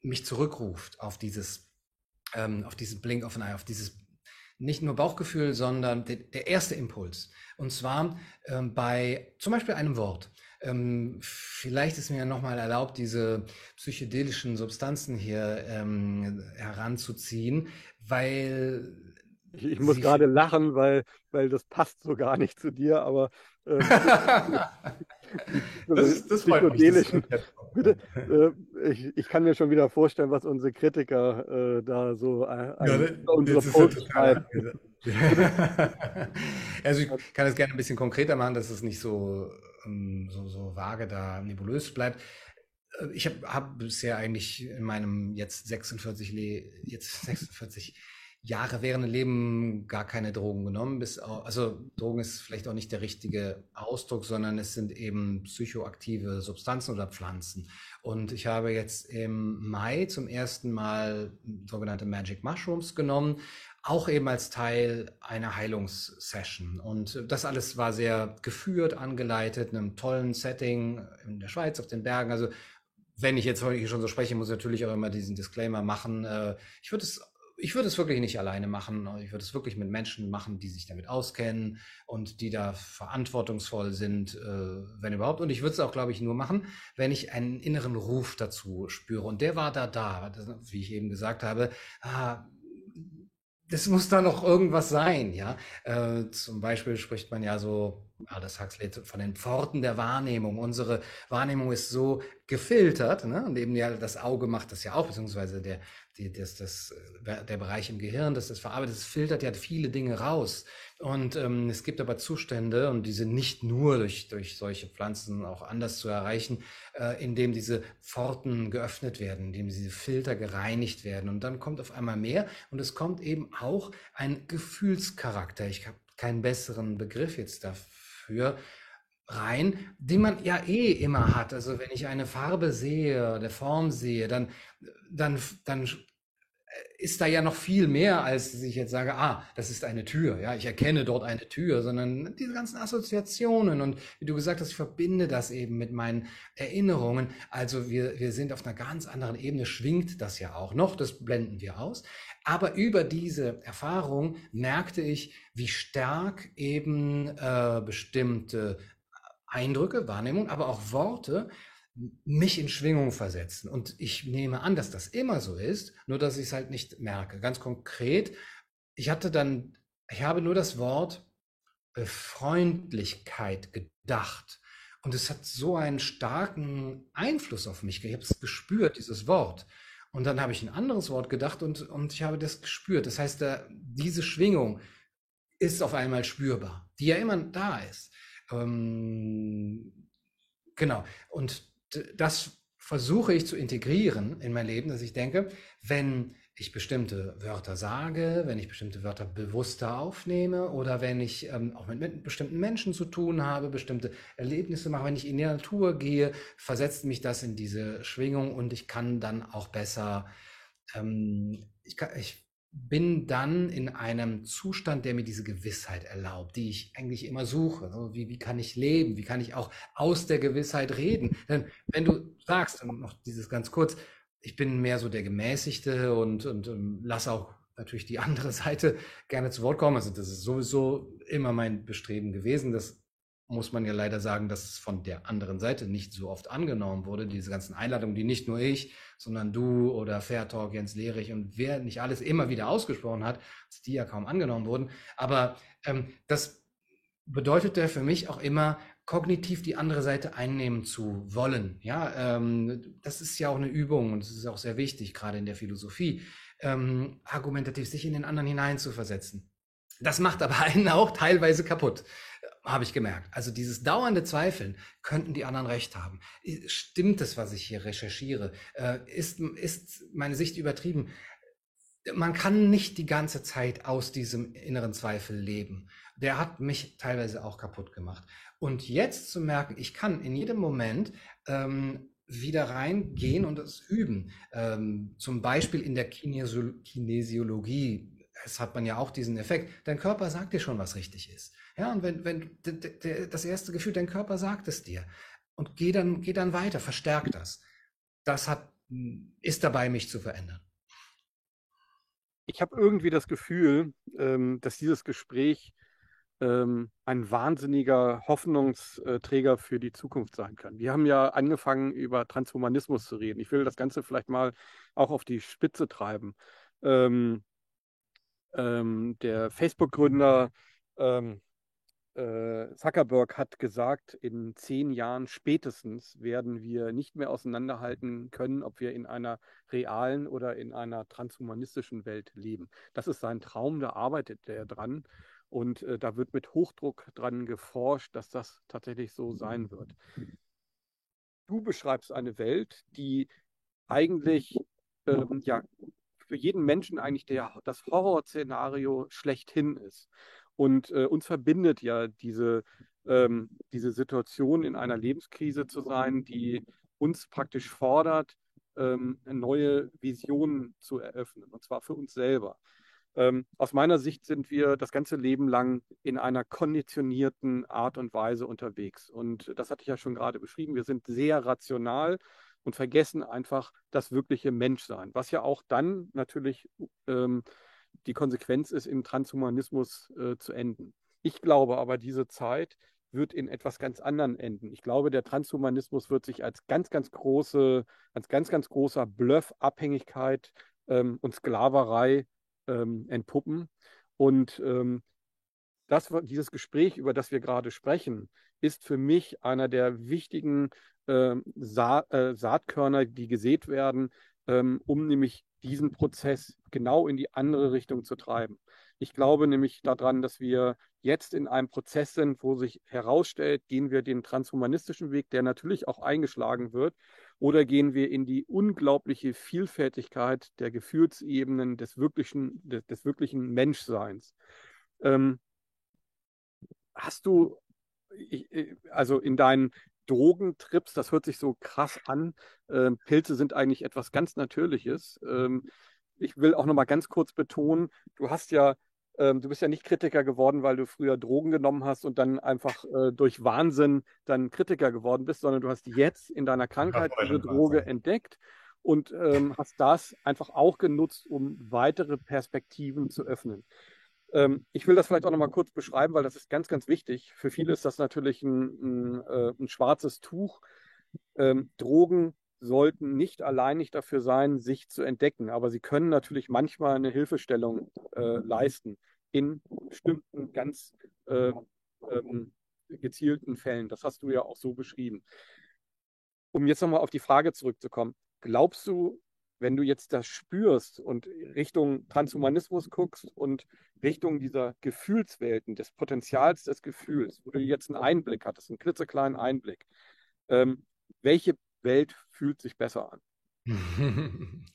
mich zurückruft auf dieses, ähm, auf diesen Blink of an Eye, auf dieses nicht nur Bauchgefühl, sondern de, der erste Impuls. Und zwar ähm, bei zum Beispiel einem Wort. Ähm, vielleicht ist mir ja nochmal erlaubt, diese psychedelischen Substanzen hier ähm, heranzuziehen, weil... Ich, ich muss gerade lachen, weil, weil das passt so gar nicht zu dir, aber... Ähm, Das ist, das freut mich, das ist bitte, äh, ich, ich kann mir schon wieder vorstellen, was unsere Kritiker äh, da so äh, ja, ne, unsere Posts schreiben. Also ich kann es gerne ein bisschen konkreter machen, dass es nicht so, ähm, so, so vage da nebulös bleibt. Ich habe hab bisher eigentlich in meinem jetzt sechsundvierzig, Le jetzt sechsundvierzig Jahre während Leben gar keine Drogen genommen, bis auch, also Drogen ist vielleicht auch nicht der richtige Ausdruck, sondern es sind eben psychoaktive Substanzen oder Pflanzen. Und ich habe jetzt im Mai zum ersten Mal sogenannte Magic Mushrooms genommen, auch eben als Teil einer Heilungssession. Und das alles war sehr geführt, angeleitet, in einem tollen Setting in der Schweiz, auf den Bergen. Also wenn ich jetzt heute schon so spreche, muss ich natürlich auch immer diesen Disclaimer machen. Ich würde es Ich würde es wirklich nicht alleine machen. Ich würde es wirklich mit Menschen machen, die sich damit auskennen und die da verantwortungsvoll sind, wenn überhaupt. Und ich würde es auch, glaube ich, nur machen, wenn ich einen inneren Ruf dazu spüre. Und der war da, da, wie ich eben gesagt habe, ah, das muss da noch irgendwas sein, ja. Äh, zum Beispiel spricht man ja so, Aldous Huxley, von den Pforten der Wahrnehmung. Unsere Wahrnehmung ist so gefiltert, ne? Und eben ja das Auge macht das ja auch, beziehungsweise der, die, das, das, der Bereich im Gehirn, das das verarbeitet, das filtert ja viele Dinge raus. Und ähm, es gibt aber Zustände, und die sind nicht nur durch, durch solche Pflanzen auch anders zu erreichen, äh, indem diese Pforten geöffnet werden, indem diese Filter gereinigt werden. Und dann kommt auf einmal mehr, und es kommt eben auch ein Gefühlscharakter. Ich habe keinen besseren Begriff jetzt dafür rein, den man ja eh immer hat. Also wenn ich eine Farbe sehe, eine Form sehe, dann, dann, dann ist da ja noch viel mehr, als ich jetzt sage, ah, das ist eine Tür, ja, ich erkenne dort eine Tür, sondern diese ganzen Assoziationen, und wie du gesagt hast, ich verbinde das eben mit meinen Erinnerungen. Also wir, wir sind auf einer ganz anderen Ebene, schwingt das ja auch noch, das blenden wir aus. Aber über diese Erfahrung merkte ich, wie stark eben äh, bestimmte Eindrücke, Wahrnehmungen, aber auch Worte mich in Schwingung versetzen. Und ich nehme an, dass das immer so ist, nur dass ich es halt nicht merke. Ganz konkret, ich hatte dann, ich habe nur das Wort Freundlichkeit gedacht. Und es hat so einen starken Einfluss auf mich. Ich habe es gespürt, dieses Wort. Und dann habe ich ein anderes Wort gedacht, und, und ich habe das gespürt. Das heißt, da, diese Schwingung ist auf einmal spürbar, die ja immer da ist. Ähm, genau. Und das versuche ich zu integrieren in mein Leben, dass ich denke, wenn ich bestimmte Wörter sage, wenn ich bestimmte Wörter bewusster aufnehme, oder wenn ich ähm, auch mit, mit bestimmten Menschen zu tun habe, bestimmte Erlebnisse mache, wenn ich in die Natur gehe, versetzt mich das in diese Schwingung, und ich kann dann auch besser, ähm, ich, kann, ich bin dann in einem Zustand, der mir diese Gewissheit erlaubt, die ich eigentlich immer suche. Also wie, wie kann ich leben? Wie kann ich auch aus der Gewissheit reden? Denn wenn du sagst, und noch dieses ganz kurz, ich bin mehr so der Gemäßigte und, und um, lasse auch natürlich die andere Seite gerne zu Wort kommen. Also das ist sowieso immer mein Bestreben gewesen. Das muss man ja leider sagen, dass es von der anderen Seite nicht so oft angenommen wurde. Diese ganzen Einladungen, die nicht nur ich, sondern du oder Fair Talk, Jens Lehrich und wer nicht alles immer wieder ausgesprochen hat, dass die ja kaum angenommen wurden. Aber ähm, das bedeutet ja für mich auch immer, kognitiv die andere Seite einnehmen zu wollen. Ja, ähm, das ist ja auch eine Übung, und es ist auch sehr wichtig, gerade in der Philosophie, ähm, argumentativ sich in den anderen hineinzuversetzen. Das macht aber einen auch teilweise kaputt, habe ich gemerkt. Also dieses dauernde Zweifeln, könnten die anderen recht haben? Stimmt es, was ich hier recherchiere? Äh, ist, ist meine Sicht übertrieben? Man kann nicht die ganze Zeit aus diesem inneren Zweifel leben. Der hat mich teilweise auch kaputt gemacht. Und jetzt zu merken, ich kann in jedem Moment ähm, wieder reingehen und es üben. Ähm, zum Beispiel in der Kinesi- Kinesiologie. Es hat man ja auch diesen Effekt. Dein Körper sagt dir schon, was richtig ist. Ja, und wenn, wenn d- d- das erste Gefühl, dein Körper sagt es dir. Und geh dann, geh dann weiter, verstärk das. Das hat, ist dabei, mich zu verändern. Ich habe irgendwie das Gefühl, ähm, dass dieses Gespräch ein wahnsinniger Hoffnungsträger für die Zukunft sein kann. Wir haben ja angefangen, über Transhumanismus zu reden. Ich will das Ganze vielleicht mal auch auf die Spitze treiben. Ähm, ähm, der Facebook-Gründer ähm, äh, Zuckerberg hat gesagt, in zehn Jahren spätestens werden wir nicht mehr auseinanderhalten können, ob wir in einer realen oder in einer transhumanistischen Welt leben. Das ist sein Traum, da arbeitet er dran. Und äh, da wird mit Hochdruck dran geforscht, dass das tatsächlich so sein wird. Du beschreibst eine Welt, die eigentlich ähm, ja, für jeden Menschen eigentlich der, das Horrorszenario schlechthin ist. Und äh, uns verbindet ja diese, ähm, diese Situation, in einer Lebenskrise zu sein, die uns praktisch fordert, ähm, neue Visionen zu eröffnen, und zwar für uns selber. Ähm, aus meiner Sicht sind wir das ganze Leben lang in einer konditionierten Art und Weise unterwegs. Und das hatte ich ja schon gerade beschrieben. Wir sind sehr rational und vergessen einfach das wirkliche Menschsein, was ja auch dann natürlich ähm, die Konsequenz ist, im Transhumanismus äh, zu enden. Ich glaube aber, diese Zeit wird in etwas ganz anderem enden. Ich glaube, der Transhumanismus wird sich als ganz, ganz große, als ganz, ganz großer Bluff, Abhängigkeit ähm, und Sklaverei ähm, entpuppen. Und ähm, das, dieses Gespräch, über das wir gerade sprechen, ist für mich einer der wichtigen äh, Sa äh, Saatkörner, die gesät werden, ähm, um nämlich diesen Prozess genau in die andere Richtung zu treiben. Ich glaube nämlich daran, dass wir jetzt in einem Prozess sind, wo sich herausstellt, gehen wir den transhumanistischen Weg, der natürlich auch eingeschlagen wird, oder gehen wir in die unglaubliche Vielfältigkeit der Gefühlsebenen des wirklichen, des, des wirklichen Menschseins. Ähm, hast du, also in deinen Drogentrips, das hört sich so krass an, äh, Pilze sind eigentlich etwas ganz Natürliches. Ähm, ich will auch nochmal ganz kurz betonen, du hast ja Du bist ja nicht Kritiker geworden, weil du früher Drogen genommen hast und dann einfach äh, durch Wahnsinn dann Kritiker geworden bist, sondern du hast jetzt in deiner Krankheit diese Droge Wahnsinn. entdeckt und ähm, hast das einfach auch genutzt, um weitere Perspektiven zu öffnen. Ähm, ich will das vielleicht auch nochmal kurz beschreiben, weil das ist ganz, ganz wichtig. Für viele ist das natürlich ein, ein, ein schwarzes Tuch. Ähm, Drogen sollten nicht alleinig dafür sein, sich zu entdecken. Aber sie können natürlich manchmal eine Hilfestellung äh, leisten in bestimmten ganz äh, ähm, gezielten Fällen. Das hast du ja auch so beschrieben. Um jetzt nochmal auf die Frage zurückzukommen. Glaubst du, wenn du jetzt das spürst und Richtung Transhumanismus guckst und Richtung dieser Gefühlswelten, des Potenzials des Gefühls, wo du jetzt einen Einblick hattest, einen klitzekleinen Einblick, ähm, welche Welt fühlt sich besser an?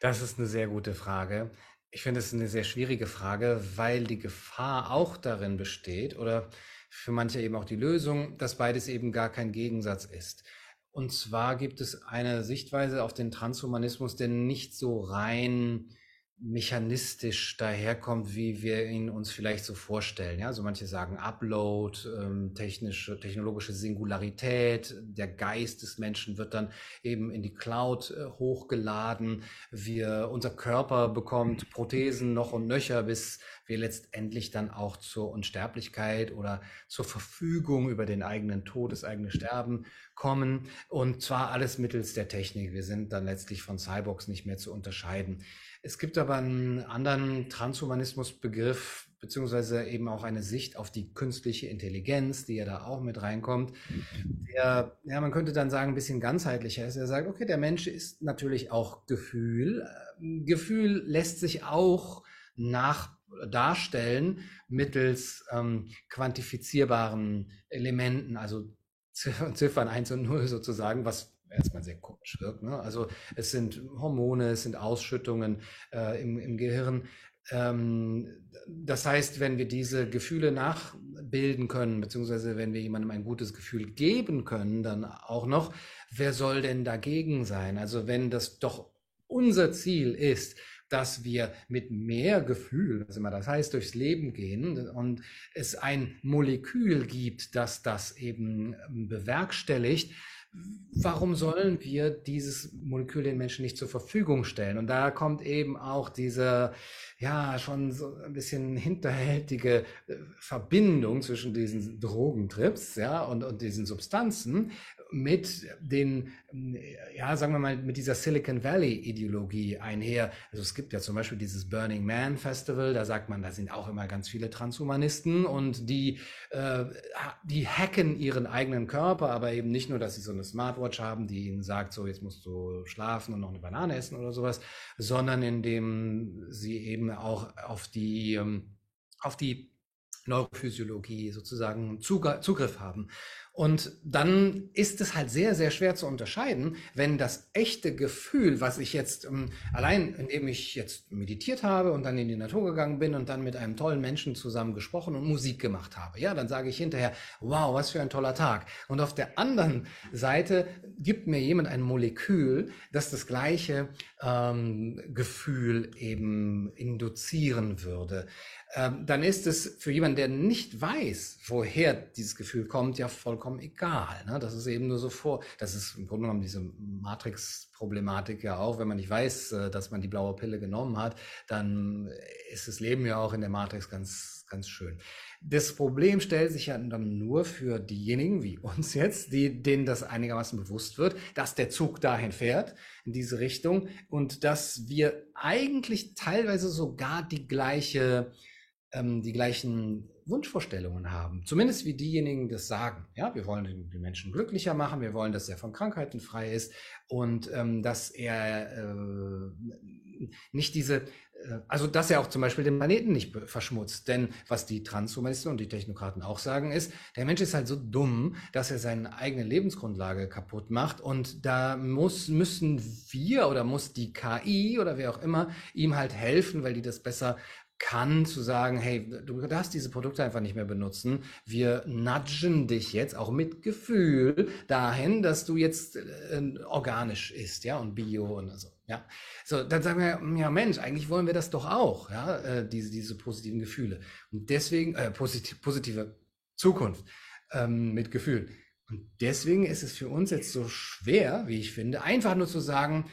Das ist eine sehr gute Frage. Ich finde, es ist eine sehr schwierige Frage, weil die Gefahr auch darin besteht oder für manche eben auch die Lösung, dass beides eben gar kein Gegensatz ist. Und zwar gibt es eine Sichtweise auf den Transhumanismus, der nicht so rein mechanistisch daherkommt, wie wir ihn uns vielleicht so vorstellen. Ja, also manche sagen Upload, ähm, technische, technologische Singularität, der Geist des Menschen wird dann eben in die Cloud äh, hochgeladen. Wir, unser Körper bekommt Prothesen noch und nöcher, bis wir letztendlich dann auch zur Unsterblichkeit oder zur Verfügung über den eigenen Tod, das eigene Sterben kommen. Und zwar alles mittels der Technik. Wir sind dann letztlich von Cyborgs nicht mehr zu unterscheiden. Es gibt aber einen anderen Transhumanismusbegriff, beziehungsweise eben auch eine Sicht auf die künstliche Intelligenz, die ja da auch mit reinkommt, der, ja, man könnte dann sagen, ein bisschen ganzheitlicher ist. Er sagt, okay, der Mensch ist natürlich auch Gefühl. Gefühl lässt sich auch nach darstellen mittels ähm, quantifizierbaren Elementen, also Ziffern eins und null sozusagen, was erstmal sehr komisch wirkt. Ne? Also es sind Hormone, es sind Ausschüttungen äh, im, im Gehirn. Ähm, das heißt, wenn wir diese Gefühle nachbilden können, beziehungsweise wenn wir jemandem ein gutes Gefühl geben können, dann auch noch, wer soll denn dagegen sein? Also wenn das doch unser Ziel ist, dass wir mit mehr Gefühl, was immer das heißt, durchs Leben gehen und es ein Molekül gibt, das das eben bewerkstelligt, warum sollen wir dieses Molekül den Menschen nicht zur Verfügung stellen? Und da kommt eben auch diese, ja, schon so ein bisschen hinterhältige Verbindung zwischen diesen Drogentrips, ja, und, und diesen Substanzen mit den, ja, sagen wir mal, mit dieser Silicon Valley-Ideologie einher. Also es gibt ja zum Beispiel dieses Burning Man Festival, da sagt man, da sind auch immer ganz viele Transhumanisten und die, äh, die hacken ihren eigenen Körper, aber eben nicht nur, dass sie so eine Smartwatch haben, die ihnen sagt, so jetzt musst du schlafen und noch eine Banane essen oder sowas, sondern indem sie eben auch auf die, auf die Neurophysiologie sozusagen Zugriff haben. Und dann ist es halt sehr, sehr schwer zu unterscheiden, wenn das echte Gefühl, was ich jetzt um, allein, indem ich jetzt meditiert habe und dann in die Natur gegangen bin und dann mit einem tollen Menschen zusammen gesprochen und Musik gemacht habe, ja, dann sage ich hinterher, wow, was für ein toller Tag. Und auf der anderen Seite gibt mir jemand ein Molekül, das das gleiche ähm, Gefühl eben induzieren würde. Ähm, dann ist es für jemanden, der nicht weiß, woher dieses Gefühl kommt, ja vollkommen vollkommen egal. Ne? Das ist eben nur so vor. Das ist im Grunde genommen diese Matrix-Problematik ja auch. Wenn man nicht weiß, dass man die blaue Pille genommen hat, dann ist das Leben ja auch in der Matrix ganz, ganz schön. Das Problem stellt sich ja dann nur für diejenigen wie uns jetzt, die, denen das einigermaßen bewusst wird, dass der Zug dahin fährt, in diese Richtung, und dass wir eigentlich teilweise sogar die gleiche, ähm, die gleichen Wunschvorstellungen haben. Zumindest wie diejenigen das sagen. Ja, wir wollen den Menschen glücklicher machen, wir wollen, dass er von Krankheiten frei ist und ähm, dass er äh, nicht diese... Also, dass er auch zum Beispiel den Planeten nicht verschmutzt. Denn was die Transhumanisten und die Technokraten auch sagen ist, der Mensch ist halt so dumm, dass er seine eigene Lebensgrundlage kaputt macht. Und da muss, müssen wir oder muss die K I oder wer auch immer ihm halt helfen, weil die das besser kann, zu sagen, hey, du darfst diese Produkte einfach nicht mehr benutzen. Wir nudgen dich jetzt auch mit Gefühl dahin, dass du jetzt äh, organisch isst, ja, und bio und so. Ja, so, dann sagen wir, ja Mensch, eigentlich wollen wir das doch auch, ja, äh, diese, diese positiven Gefühle. Und deswegen, äh, posit- positive Zukunft ähm, mit Gefühl. Und deswegen ist es für uns jetzt so schwer, wie ich finde, einfach nur zu sagen,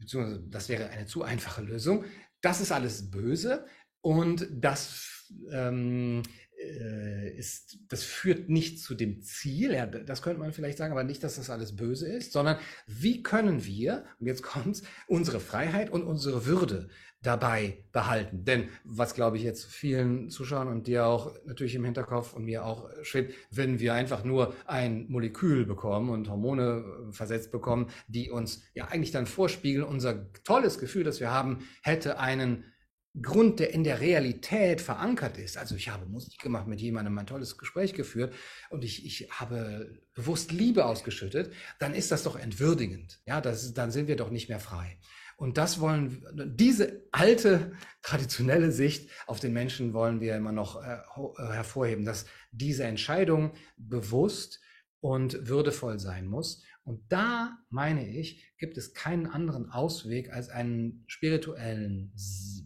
beziehungsweise das wäre eine zu einfache Lösung, das ist alles böse und das ähm, ist, das führt nicht zu dem Ziel, ja, das könnte man vielleicht sagen, aber nicht, dass das alles böse ist, sondern wie können wir, und jetzt kommt's, unsere Freiheit und unsere Würde dabei behalten? Denn was, glaube ich, jetzt vielen Zuschauern und dir auch natürlich im Hinterkopf und mir auch schwebt, wenn wir einfach nur ein Molekül bekommen und Hormone versetzt bekommen, die uns ja eigentlich dann vorspiegeln, unser tolles Gefühl, das wir haben, hätte einen Grund, der in der Realität verankert ist. Also ich habe Musik gemacht, mit jemandem ein tolles Gespräch geführt und ich, ich habe bewusst Liebe ausgeschüttet, dann ist das doch entwürdigend. Ja, das ist, dann sind wir doch nicht mehr frei. Und das wollen, diese alte, traditionelle Sicht auf den Menschen wollen wir immer noch äh, hervorheben, dass diese Entscheidung bewusst und würdevoll sein muss. Und da, meine ich, gibt es keinen anderen Ausweg als einen spirituellen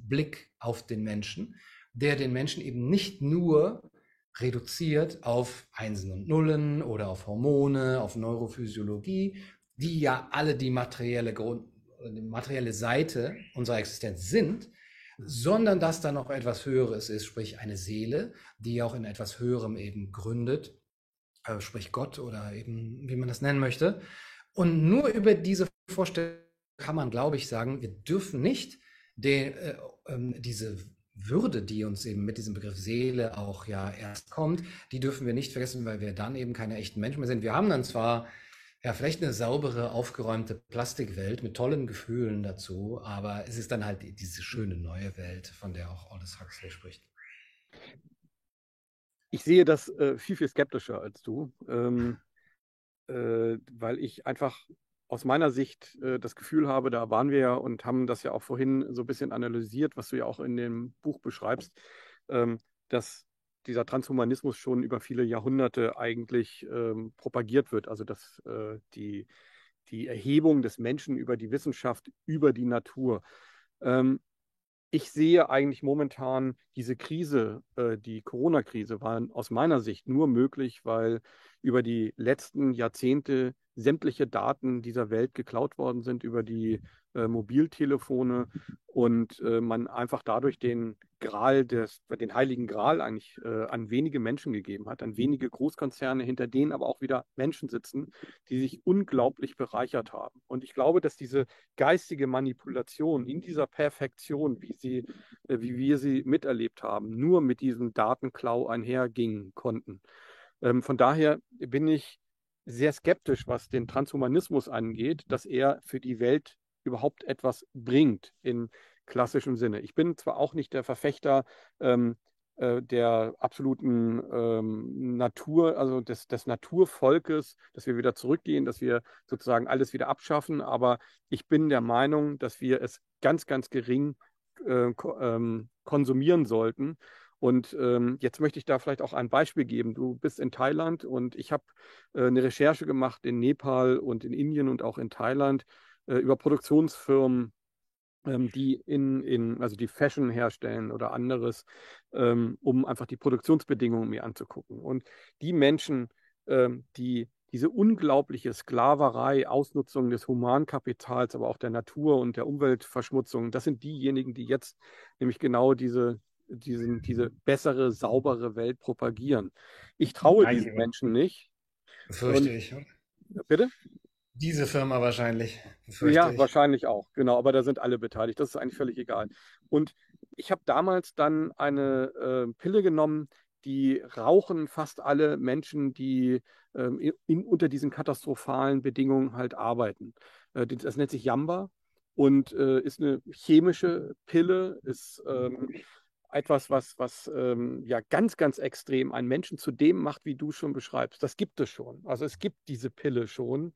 Blick auf den Menschen, der den Menschen eben nicht nur reduziert auf Einsen und Nullen oder auf Hormone, auf Neurophysiologie, die ja alle die materielle, Grund, die materielle Seite unserer Existenz sind, sondern dass da noch etwas Höheres ist, sprich eine Seele, die auch in etwas Höherem eben gründet, sprich Gott oder eben, wie man das nennen möchte. Und nur über diese Vorstellung kann man, glaube ich, sagen, wir dürfen nicht den, äh, äh, diese Würde, die uns eben mit diesem Begriff Seele auch ja erst kommt, die dürfen wir nicht vergessen, weil wir dann eben keine echten Menschen mehr sind. Wir haben dann zwar ja vielleicht eine saubere, aufgeräumte Plastikwelt mit tollen Gefühlen dazu, aber es ist dann halt diese schöne neue Welt, von der auch Aldous Huxley spricht. Ich sehe das äh, viel, viel skeptischer als du, ähm, äh, weil ich einfach aus meiner Sicht äh, das Gefühl habe, da waren wir ja und haben das ja auch vorhin so ein bisschen analysiert, was du ja auch in dem Buch beschreibst, ähm, dass dieser Transhumanismus schon über viele Jahrhunderte eigentlich ähm, propagiert wird. Also dass äh, die, die Erhebung des Menschen über die Wissenschaft, über die Natur. Ähm, Ich sehe eigentlich momentan diese Krise, äh, die Corona-Krise, war aus meiner Sicht nur möglich, weil über die letzten Jahrzehnte sämtliche Daten dieser Welt geklaut worden sind über die äh, Mobiltelefone und äh, man einfach dadurch den Gral, des, den heiligen Gral eigentlich äh, an wenige Menschen gegeben hat, an wenige Großkonzerne, hinter denen aber auch wieder Menschen sitzen, die sich unglaublich bereichert haben. Und ich glaube, dass diese geistige Manipulation in dieser Perfektion, wie sie, äh, wie wir sie miterlebt haben, nur mit diesem Datenklau einhergingen konnten. Ähm, von daher bin ich sehr skeptisch, was den Transhumanismus angeht, dass er für die Welt überhaupt etwas bringt im klassischen Sinne. Ich bin zwar auch nicht der Verfechter ähm, äh, der absoluten ähm, Natur, also des, des Naturvolkes, dass wir wieder zurückgehen, dass wir sozusagen alles wieder abschaffen, aber ich bin der Meinung, dass wir es ganz, ganz gering äh, ko- ähm, konsumieren sollten. Und ähm, jetzt möchte ich da vielleicht auch ein Beispiel geben. Du bist in Thailand und ich habe äh, eine Recherche gemacht in Nepal und in Indien und auch in Thailand äh, über Produktionsfirmen, ähm, die in, in, also die Fashion herstellen oder anderes, ähm, um einfach die Produktionsbedingungen mir anzugucken. Und die Menschen, ähm, die, diese unglaubliche Sklaverei, Ausnutzung des Humankapitals, aber auch der Natur und der Umweltverschmutzung, das sind diejenigen, die jetzt nämlich genau diese, diesen, diese bessere, saubere Welt propagieren. Ich traue Nein, diesen Menschen nicht. Befürchte und, ich. Bitte? Diese Firma wahrscheinlich. Ja, ich. wahrscheinlich auch. Genau, aber da sind alle beteiligt. Das ist eigentlich völlig egal. Und ich habe damals dann eine äh, Pille genommen, die rauchen fast alle Menschen, die ähm, in, unter diesen katastrophalen Bedingungen halt arbeiten. Äh, das nennt sich Jamba und äh, ist eine chemische Pille, ist ähm, etwas, was, was ähm, ja ganz, ganz extrem einen Menschen zu dem macht, wie du schon beschreibst. Das gibt es schon. Also es gibt diese Pille schon,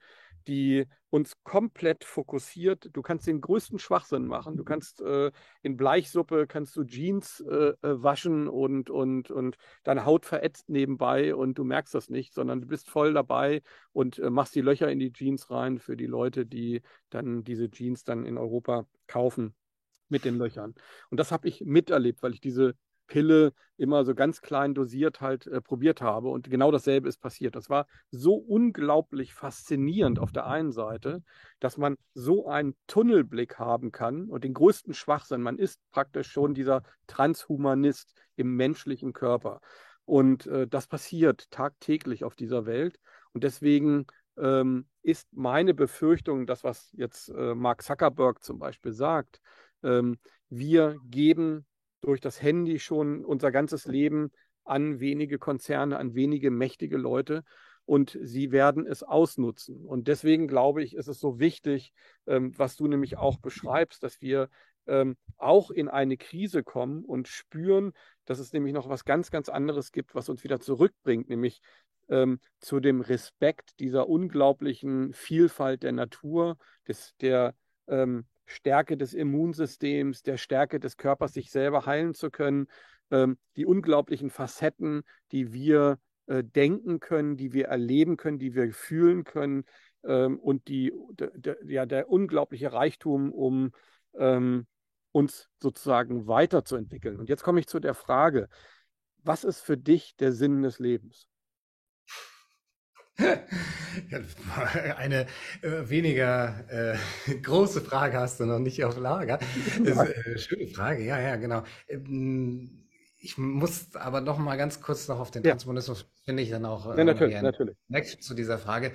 die uns komplett fokussiert. Du kannst den größten Schwachsinn machen. Du kannst äh, in Bleichsuppe kannst du Jeans äh, waschen und, und, und deine Haut verätzt nebenbei und du merkst das nicht, sondern du bist voll dabei und äh, machst die Löcher in die Jeans rein für die Leute, die dann diese Jeans dann in Europa kaufen mit den Löchern. Und das habe ich miterlebt, weil ich diese Pille immer so ganz klein dosiert halt äh, probiert habe und genau dasselbe ist passiert. Das war so unglaublich faszinierend auf der einen Seite, dass man so einen Tunnelblick haben kann und den größten Schwachsinn. Man ist praktisch schon dieser Transhumanist im menschlichen Körper und äh, das passiert tagtäglich auf dieser Welt und deswegen ähm, ist meine Befürchtung, das was jetzt äh, Mark Zuckerberg zum Beispiel sagt, ähm, wir geben durch das Handy schon unser ganzes Leben an wenige Konzerne, an wenige mächtige Leute und sie werden es ausnutzen. Und deswegen glaube ich, ist es so wichtig, ähm, was du nämlich auch beschreibst, dass wir ähm, auch in eine Krise kommen und spüren, dass es nämlich noch was ganz, ganz anderes gibt, was uns wieder zurückbringt, nämlich ähm, zu dem Respekt dieser unglaublichen Vielfalt der Natur, des, der ähm, Stärke des Immunsystems, der Stärke des Körpers, sich selber heilen zu können, ähm, die unglaublichen Facetten, die wir äh, denken können, die wir erleben können, die wir fühlen können ähm, und die, de, de, ja, der unglaubliche Reichtum, um ähm, uns sozusagen weiterzuentwickeln. Und jetzt komme ich zu der Frage, was ist für dich der Sinn des Lebens? Eine äh, weniger äh, große Frage hast du noch nicht auf Lager. Das ist, äh, schöne Frage, ja, ja, genau. Ähm, ich muss aber noch mal ganz kurz noch auf den ja. Transhumanismus, finde ich dann auch äh, ja, natürlich, natürlich. Next zu dieser Frage.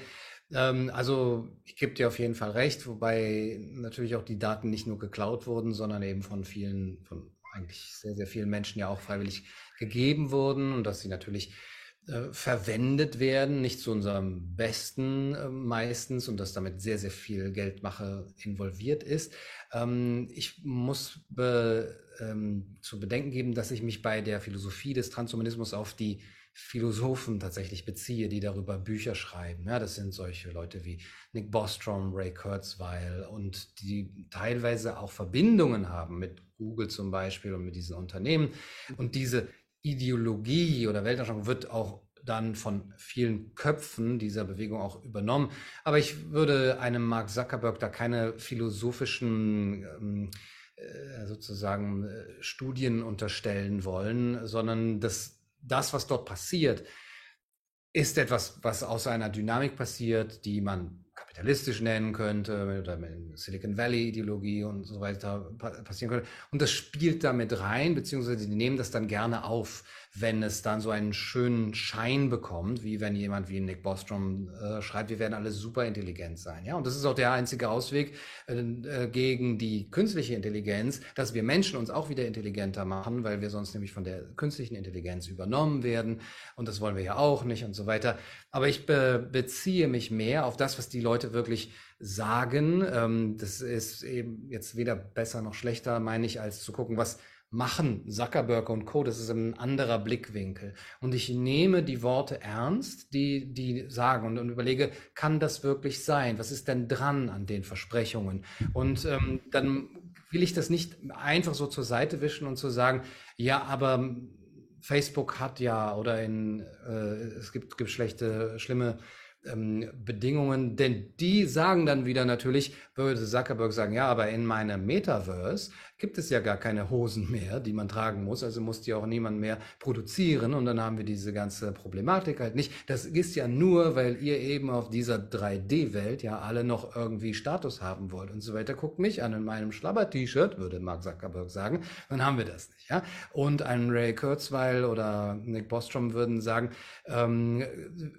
Ähm, also ich gebe dir auf jeden Fall recht, wobei natürlich auch die Daten nicht nur geklaut wurden, sondern eben von vielen, von eigentlich sehr, sehr vielen Menschen ja auch freiwillig gegeben wurden und dass sie natürlich verwendet werden, nicht zu unserem Besten äh, meistens und dass damit sehr, sehr viel Geldmache involviert ist. Ähm, ich muss be, ähm, zu bedenken geben, dass ich mich bei der Philosophie des Transhumanismus auf die Philosophen tatsächlich beziehe, die darüber Bücher schreiben. Ja, das sind solche Leute wie Nick Bostrom, Ray Kurzweil und die teilweise auch Verbindungen haben mit Google zum Beispiel und mit diesen Unternehmen und diese Ideologie oder Weltanschauung wird auch dann von vielen Köpfen dieser Bewegung auch übernommen. Aber ich würde einem Mark Zuckerberg da keine philosophischen äh, sozusagen Studien unterstellen wollen, sondern das, das, was dort passiert, ist etwas, was aus einer Dynamik passiert, die man kapitalistisch nennen könnte, oder mit Silicon Valley-Ideologie und so weiter passieren könnte. Und das spielt da mit rein, beziehungsweise die nehmen das dann gerne auf, wenn es dann so einen schönen Schein bekommt, wie wenn jemand wie Nick Bostrom äh, schreibt, wir werden alle super intelligent sein. Ja? Und das ist auch der einzige Ausweg äh, gegen die künstliche Intelligenz, dass wir Menschen uns auch wieder intelligenter machen, weil wir sonst nämlich von der künstlichen Intelligenz übernommen werden. Und das wollen wir ja auch nicht und so weiter. Aber ich be- beziehe mich mehr auf das, was die Leute wirklich sagen. Ähm, das ist eben jetzt weder besser noch schlechter, meine ich, als zu gucken, was machen Zuckerberg und Co. Das ist ein anderer Blickwinkel. Und ich nehme die Worte ernst, die die sagen und, und überlege, kann das wirklich sein? Was ist denn dran an den Versprechungen? Und ähm, dann will ich das nicht einfach so zur Seite wischen und zu sagen, ja, aber Facebook hat ja oder in äh, es gibt, gibt schlechte, schlimme ähm, Bedingungen, denn die sagen dann wieder natürlich, würde Zuckerberg sagen, ja, aber in meinem Metaverse gibt es ja gar keine Hosen mehr, die man tragen muss, also muss die auch niemand mehr produzieren und dann haben wir diese ganze Problematik halt nicht. Das ist ja nur, weil ihr eben auf dieser drei D Welt ja alle noch irgendwie Status haben wollt und so weiter. Guckt mich an in meinem Schlabber-T-Shirt, würde Mark Zuckerberg sagen, dann haben wir das nicht. Ja? Und ein Ray Kurzweil oder Nick Bostrom würden sagen, ähm,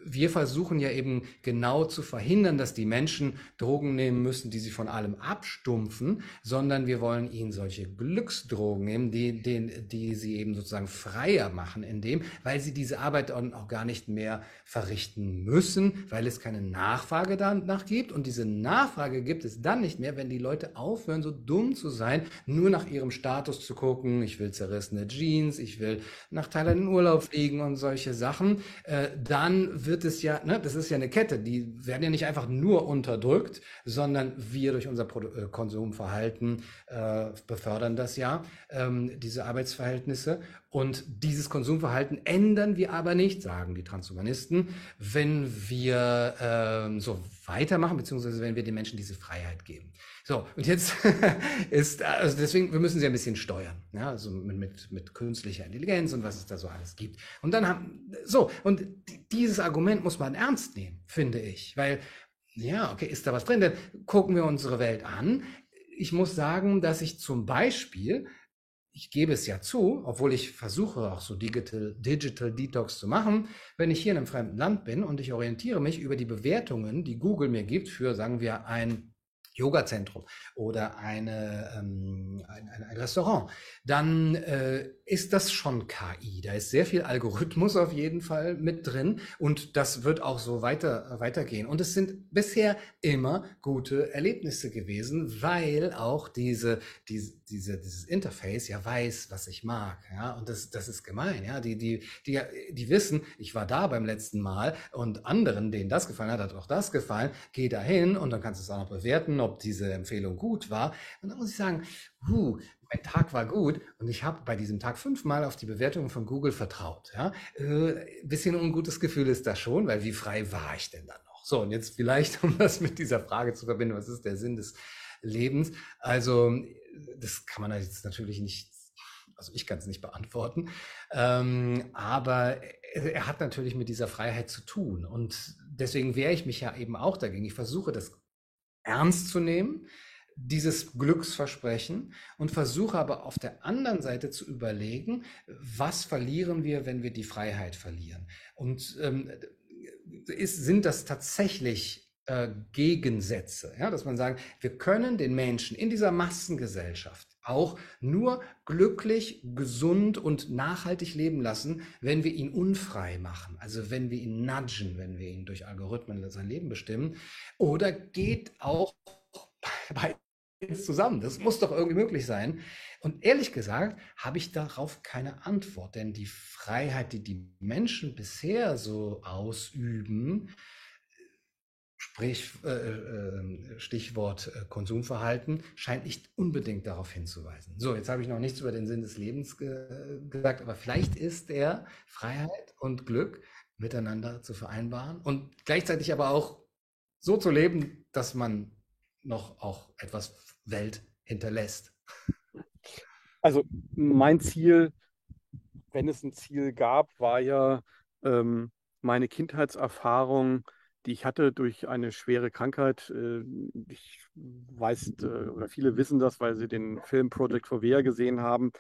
wir versuchen ja eben genau zu verhindern, dass die Menschen Drogen nehmen müssen, die sie von allem abstumpfen, sondern wir wollen ihnen solche Glücksdrogen nehmen, die, die, die sie eben sozusagen freier machen in dem, weil sie diese Arbeit auch gar nicht mehr verrichten müssen, weil es keine Nachfrage danach gibt und diese Nachfrage gibt es dann nicht mehr, wenn die Leute aufhören, so dumm zu sein, nur nach ihrem Status zu gucken, ich will zerrissene Jeans, ich will nach Thailand in Urlaub fliegen und solche Sachen, äh, dann wird es ja, ne, das ist ja eine Kette, die werden ja nicht einfach nur unterdrückt, sondern wir durch unser Produ äh, Konsumverhalten äh, befördern das ja, ähm, diese Arbeitsverhältnisse. Und dieses Konsumverhalten ändern wir aber nicht, sagen die Transhumanisten, wenn wir ähm, so weitermachen, beziehungsweise wenn wir den Menschen diese Freiheit geben. So, und jetzt ist, also deswegen, wir müssen sie ein bisschen steuern, ja, also mit, mit, mit künstlicher Intelligenz und was es da so alles gibt. Und dann haben, so, und dieses Argument muss man ernst nehmen, finde ich, weil, ja, okay, ist da was drin, dann gucken wir unsere Welt an. Ich muss sagen, dass ich zum Beispiel... Ich gebe es ja zu, obwohl ich versuche auch so Digital, Digital Detox zu machen, wenn ich hier in einem fremden Land bin und ich orientiere mich über die Bewertungen, die Google mir gibt für, sagen wir, ein Yoga-Zentrum oder eine, ähm, ein, ein Restaurant, dann äh, ist das schon K I. Da ist sehr viel Algorithmus auf jeden Fall mit drin und das wird auch so weiter, weitergehen. Und es sind bisher immer gute Erlebnisse gewesen, weil auch diese, diese, diese dieses Interface ja weiß, was ich mag. Ja? Und das, das ist gemein. Ja? Die, die, die, die wissen, ich war da beim letzten Mal und anderen, denen das gefallen hat, hat auch das gefallen. Geh da hin und dann kannst du es auch noch bewerten, ob diese Empfehlung gut war. Und dann muss ich sagen, huh, mein Tag war gut und ich habe bei diesem Tag fünfmal auf die Bewertungen von Google vertraut. Ja? Äh, bisschen ungutes Gefühl ist das schon, weil wie frei war ich denn dann noch? So, und jetzt vielleicht, um das mit dieser Frage zu verbinden, was ist der Sinn des Lebens? Also, das kann man jetzt natürlich nicht, also ich kann es nicht beantworten, ähm, aber er hat natürlich mit dieser Freiheit zu tun und deswegen wehre ich mich ja eben auch dagegen. Ich versuche das ernst zu nehmen, dieses Glücksversprechen, und versuche aber auf der anderen Seite zu überlegen, was verlieren wir, wenn wir die Freiheit verlieren? Und ähm, ist, sind das tatsächlich äh, Gegensätze? Ja? Dass man sagt, wir können den Menschen in dieser Massengesellschaft auch nur glücklich, gesund und nachhaltig leben lassen, wenn wir ihn unfrei machen, also wenn wir ihn nudgen, wenn wir ihn durch Algorithmen sein Leben bestimmen. Oder geht auch beides zusammen? Das muss doch irgendwie möglich sein. Und ehrlich gesagt habe ich darauf keine Antwort, denn die Freiheit, die die Menschen bisher so ausüben, Sprich, äh, Stichwort Konsumverhalten, scheint nicht unbedingt darauf hinzuweisen. So, jetzt habe ich noch nichts über den Sinn des Lebens ge gesagt, aber vielleicht ist er, Freiheit und Glück miteinander zu vereinbaren und gleichzeitig aber auch so zu leben, dass man noch auch etwas Welt hinterlässt. Also mein Ziel, wenn es ein Ziel gab, war ja ähm, meine Kindheitserfahrung, die ich hatte durch eine schwere Krankheit. Ich weiß, oder viele wissen das, weil sie den Film Project Fovea gesehen haben.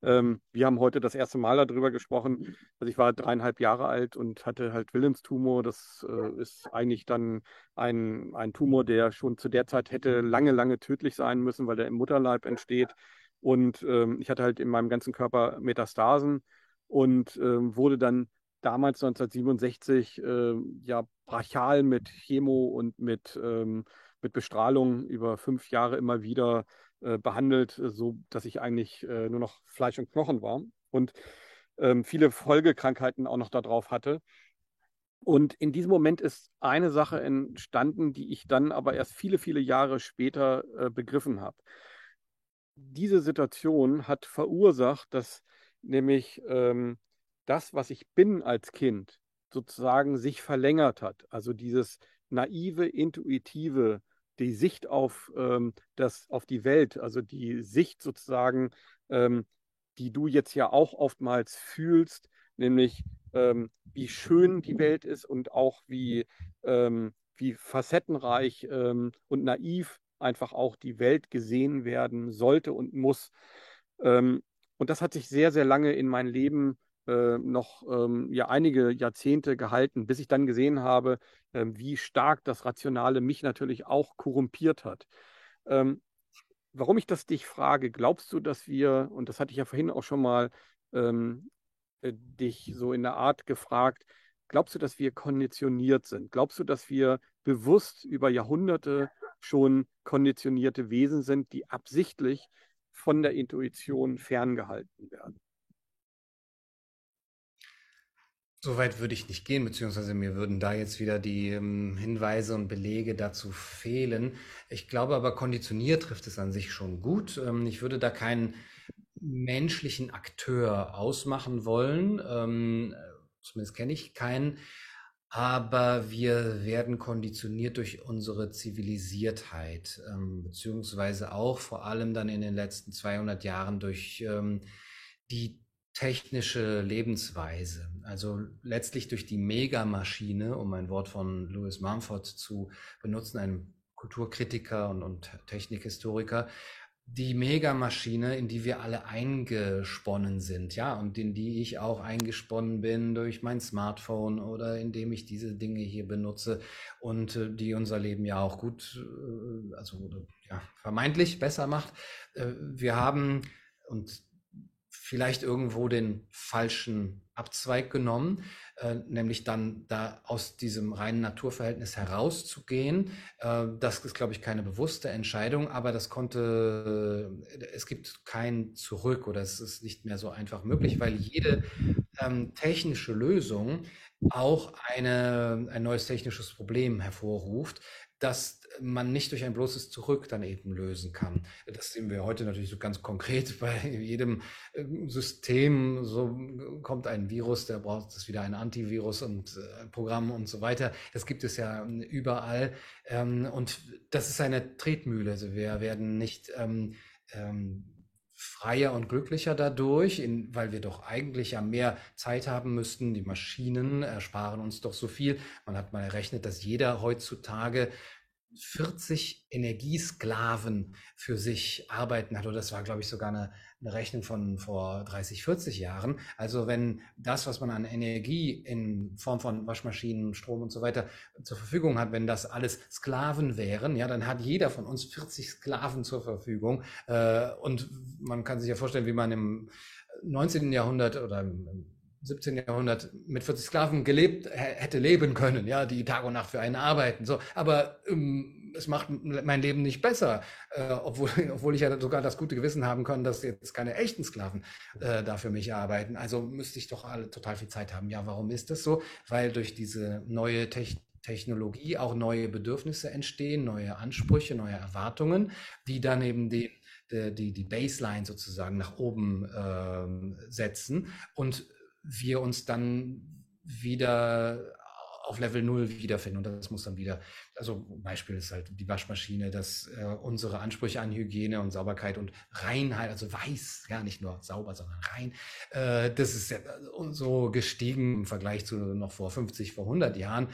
Wir haben heute das erste Mal darüber gesprochen. Also ich war dreieinhalb Jahre alt und hatte halt Wilhelms-Tumor. Das ist eigentlich dann ein, ein Tumor, der schon zu der Zeit hätte lange, lange tödlich sein müssen, weil der im Mutterleib entsteht. Und ich hatte halt in meinem ganzen Körper Metastasen und wurde dann damals neunzehnhundertsiebenundsechzig äh, ja brachial mit Chemo und mit, ähm, mit Bestrahlung über fünf Jahre immer wieder äh, behandelt, so dass ich eigentlich äh, nur noch Fleisch und Knochen war und ähm, viele Folgekrankheiten auch noch darauf hatte. Und in diesem Moment ist eine Sache entstanden, die ich dann aber erst viele, viele Jahre später äh, begriffen habe. Diese Situation hat verursacht, dass nämlich ähm, das, was ich bin als Kind, sozusagen sich verlängert hat. Also dieses naive, intuitive, die Sicht auf, ähm, das, auf die Welt, also die Sicht sozusagen, ähm, die du jetzt ja auch oftmals fühlst, nämlich ähm, wie schön die Welt ist und auch wie, ähm, wie facettenreich ähm, und naiv einfach auch die Welt gesehen werden sollte und muss. Ähm, und das hat sich sehr, sehr lange in mein Leben äh, noch ähm, ja, einige Jahrzehnte gehalten, bis ich dann gesehen habe, äh, wie stark das Rationale mich natürlich auch korrumpiert hat. Ähm, warum ich das dich frage, glaubst du, dass wir, und das hatte ich ja vorhin auch schon mal ähm, dich so in der Art gefragt, glaubst du, dass wir konditioniert sind? Glaubst du, dass wir bewusst über Jahrhunderte schon konditionierte Wesen sind, die absichtlich von der Intuition ferngehalten werden? Soweit würde ich nicht gehen, beziehungsweise mir würden da jetzt wieder die ähm, Hinweise und Belege dazu fehlen. Ich glaube aber, konditioniert trifft es an sich schon gut. Ähm, ich würde da keinen menschlichen Akteur ausmachen wollen, ähm, zumindest kenne ich keinen, aber wir werden konditioniert durch unsere Zivilisiertheit, ähm, beziehungsweise auch vor allem dann in den letzten zweihundert Jahren durch ähm, die technische Lebensweise, also letztlich durch die Megamaschine, um ein Wort von Lewis Mumford zu benutzen, einem Kulturkritiker und, und Technikhistoriker, die Megamaschine, in die wir alle eingesponnen sind, ja, und in die ich auch eingesponnen bin durch mein Smartphone oder indem ich diese Dinge hier benutze und äh, die unser Leben ja auch gut, äh, also ja, vermeintlich besser macht. Äh, wir haben und vielleicht irgendwo den falschen Abzweig genommen, äh, nämlich dann da aus diesem reinen Naturverhältnis herauszugehen. Äh, das ist, glaube ich, keine bewusste Entscheidung, aber das konnte, äh, es gibt kein Zurück oder es ist nicht mehr so einfach möglich, weil jede ähm, technische Lösung auch eine, ein neues technisches Problem hervorruft, dass man nicht durch ein bloßes Zurück dann eben lösen kann. Das sehen wir heute natürlich so ganz konkret bei jedem System. So kommt ein Virus, der braucht es wieder ein Antivirus und Programm und so weiter. Das gibt es ja überall. Und das ist eine Tretmühle. Also wir werden nicht freier und glücklicher dadurch, in, weil wir doch eigentlich ja mehr Zeit haben müssten. Die Maschinen ersparen uns doch so viel. Man hat mal errechnet, dass jeder heutzutage vierzig Energiesklaven für sich arbeiten hat. Oder das war, glaube ich, sogar eine, eine Rechnung von vor dreißig, vierzig Jahren. Also wenn das, was man an Energie in Form von Waschmaschinen, Strom und so weiter zur Verfügung hat, wenn das alles Sklaven wären, ja, dann hat jeder von uns vierzig Sklaven zur Verfügung. Und man kann sich ja vorstellen, wie man im neunzehnten Jahrhundert oder im siebzehnten Jahrhundert mit vierzig Sklaven gelebt, hätte leben können, ja, die Tag und Nacht für einen arbeiten, so. Aber ähm, es macht mein Leben nicht besser, äh, obwohl, obwohl ich ja sogar das gute Gewissen haben kann, dass jetzt keine echten Sklaven äh, da für mich arbeiten. Also müsste ich doch alle total viel Zeit haben. Ja, warum ist das so? Weil durch diese neue Technik, Technologie auch neue Bedürfnisse entstehen, neue Ansprüche, neue Erwartungen, die dann eben die, die, die Baseline sozusagen nach oben äh, setzen und wir uns dann wieder auf Level null wiederfinden. Und das muss dann wieder, also Beispiel ist halt die Waschmaschine, dass äh, unsere Ansprüche an Hygiene und Sauberkeit und Reinheit, also weiß, ja nicht nur sauber, sondern rein, äh, das ist ja so gestiegen im Vergleich zu noch vor fünfzig, vor hundert Jahren,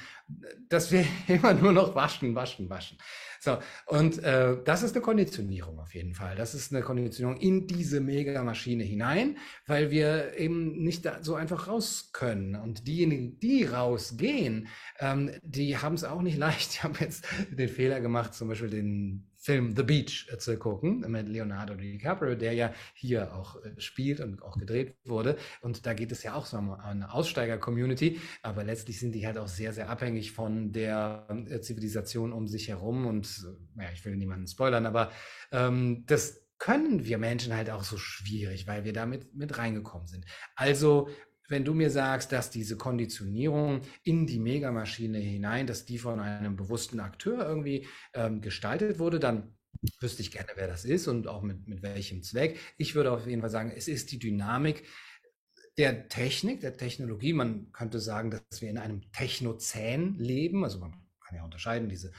dass wir immer nur noch waschen, waschen, waschen. So, und äh, das ist eine Konditionierung auf jeden Fall. Das ist eine Konditionierung in diese Megamaschine hinein, weil wir eben nicht da so einfach raus können. Und diejenigen, die rausgehen, ähm, die haben es auch nicht leicht. Die haben jetzt den Fehler gemacht, zum Beispiel den Film The Beach zu gucken mit Leonardo DiCaprio, der ja hier auch spielt und auch gedreht wurde. Und da geht es ja auch so um eine Aussteiger-Community, aber letztlich sind die halt auch sehr, sehr abhängig von der Zivilisation um sich herum. Und naja, ich will niemanden spoilern, aber ähm, das können wir Menschen halt auch so schwierig, weil wir damit mit reingekommen sind. Also wenn du mir sagst, dass diese Konditionierung in die Megamaschine hinein, dass die von einem bewussten Akteur irgendwie ähm, gestaltet wurde, dann wüsste ich gerne, wer das ist und auch mit, mit welchem Zweck. Ich würde auf jeden Fall sagen, es ist die Dynamik der Technik, der Technologie. Man könnte sagen, dass wir in einem Technozän leben. Also man kann ja unterscheiden, diese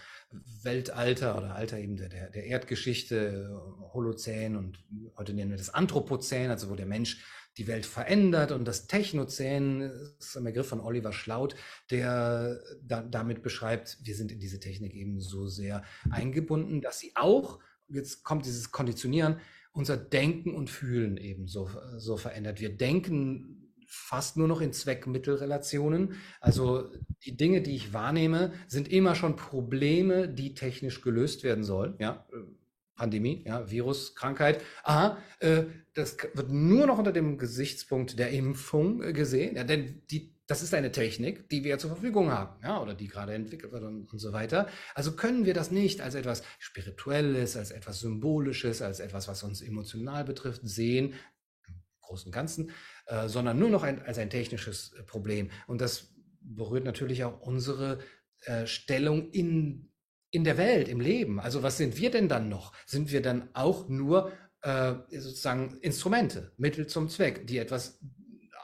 Weltalter oder Alter eben der, der, der Erdgeschichte, Holozän, und heute nennen wir das Anthropozän, also wo der Mensch die Welt verändert, und das Technozän ist ein Begriff von Oliver Schlaut, der da, damit beschreibt, wir sind in diese Technik eben so sehr eingebunden, dass sie auch, jetzt kommt dieses Konditionieren, unser Denken und Fühlen eben so, so verändert. Wir denken fast nur noch in Zweck-Mittel-Relationen. Also die Dinge, die ich wahrnehme, sind immer schon Probleme, die technisch gelöst werden sollen. Ja, Pandemie, ja, Virus, Krankheit. Aha, äh, das wird nur noch unter dem Gesichtspunkt der Impfung äh, gesehen, ja, denn die, das ist eine Technik, die wir ja zur Verfügung haben, ja, oder die gerade entwickelt wird und, und so weiter. Also können wir das nicht als etwas Spirituelles, als etwas Symbolisches, als etwas, was uns emotional betrifft, sehen, im Großen und Ganzen, äh, sondern nur noch ein, als ein technisches äh, Problem. Und das berührt natürlich auch unsere äh, Stellung in in der Welt, im Leben. Also was sind wir denn dann noch? Sind wir dann auch nur äh, sozusagen Instrumente, Mittel zum Zweck, die etwas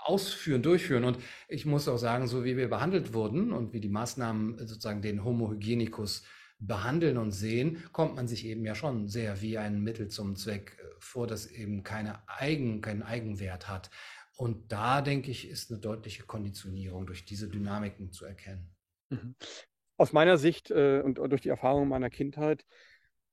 ausführen, durchführen? Und ich muss auch sagen, so wie wir behandelt wurden und wie die Maßnahmen sozusagen den Homo hygienicus behandeln und sehen, kommt man sich eben ja schon sehr wie ein Mittel zum Zweck vor, das eben keine Eigen, keinen Eigenwert hat. Und da, denke ich, ist eine deutliche Konditionierung durch diese Dynamiken zu erkennen. Mhm. Aus meiner Sicht äh, und durch die Erfahrung meiner Kindheit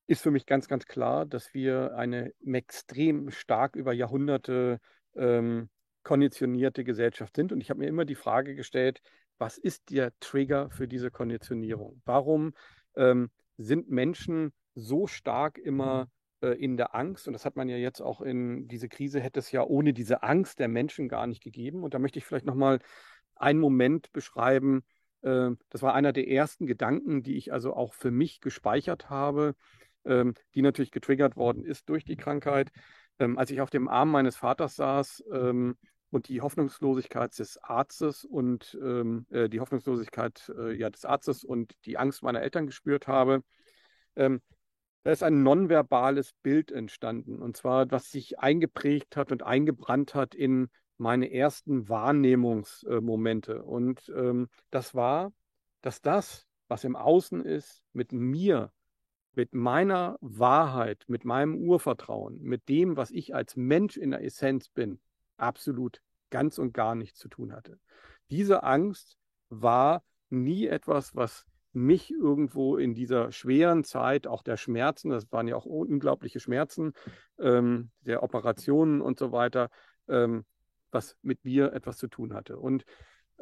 ist für mich ganz, ganz klar, dass wir eine extrem stark über Jahrhunderte ähm, konditionierte Gesellschaft sind. Und ich habe mir immer die Frage gestellt, was ist der Trigger für diese Konditionierung? Warum ähm, sind Menschen so stark immer äh, in der Angst? Und das hat man ja jetzt auch in diese Krise, hätte es ja ohne diese Angst der Menschen gar nicht gegeben. Und da möchte ich vielleicht nochmal einen Moment beschreiben. Das war einer der ersten Gedanken, die ich also auch für mich gespeichert habe, die natürlich getriggert worden ist durch die Krankheit. Als ich auf dem Arm meines Vaters saß und die Hoffnungslosigkeit des Arztes und die Hoffnungslosigkeit ja, des Arztes und die Angst meiner Eltern gespürt habe, da ist ein nonverbales Bild entstanden, und zwar, was sich eingeprägt hat und eingebrannt hat in meine ersten Wahrnehmungsmomente. Und ähm, das war, dass das, was im Außen ist, mit mir, mit meiner Wahrheit, mit meinem Urvertrauen, mit dem, was ich als Mensch in der Essenz bin, absolut ganz und gar nichts zu tun hatte. Diese Angst war nie etwas, was mich irgendwo in dieser schweren Zeit, auch der Schmerzen, das waren ja auch unglaubliche Schmerzen, ähm, der Operationen und so weiter, ähm, was mit mir etwas zu tun hatte. Und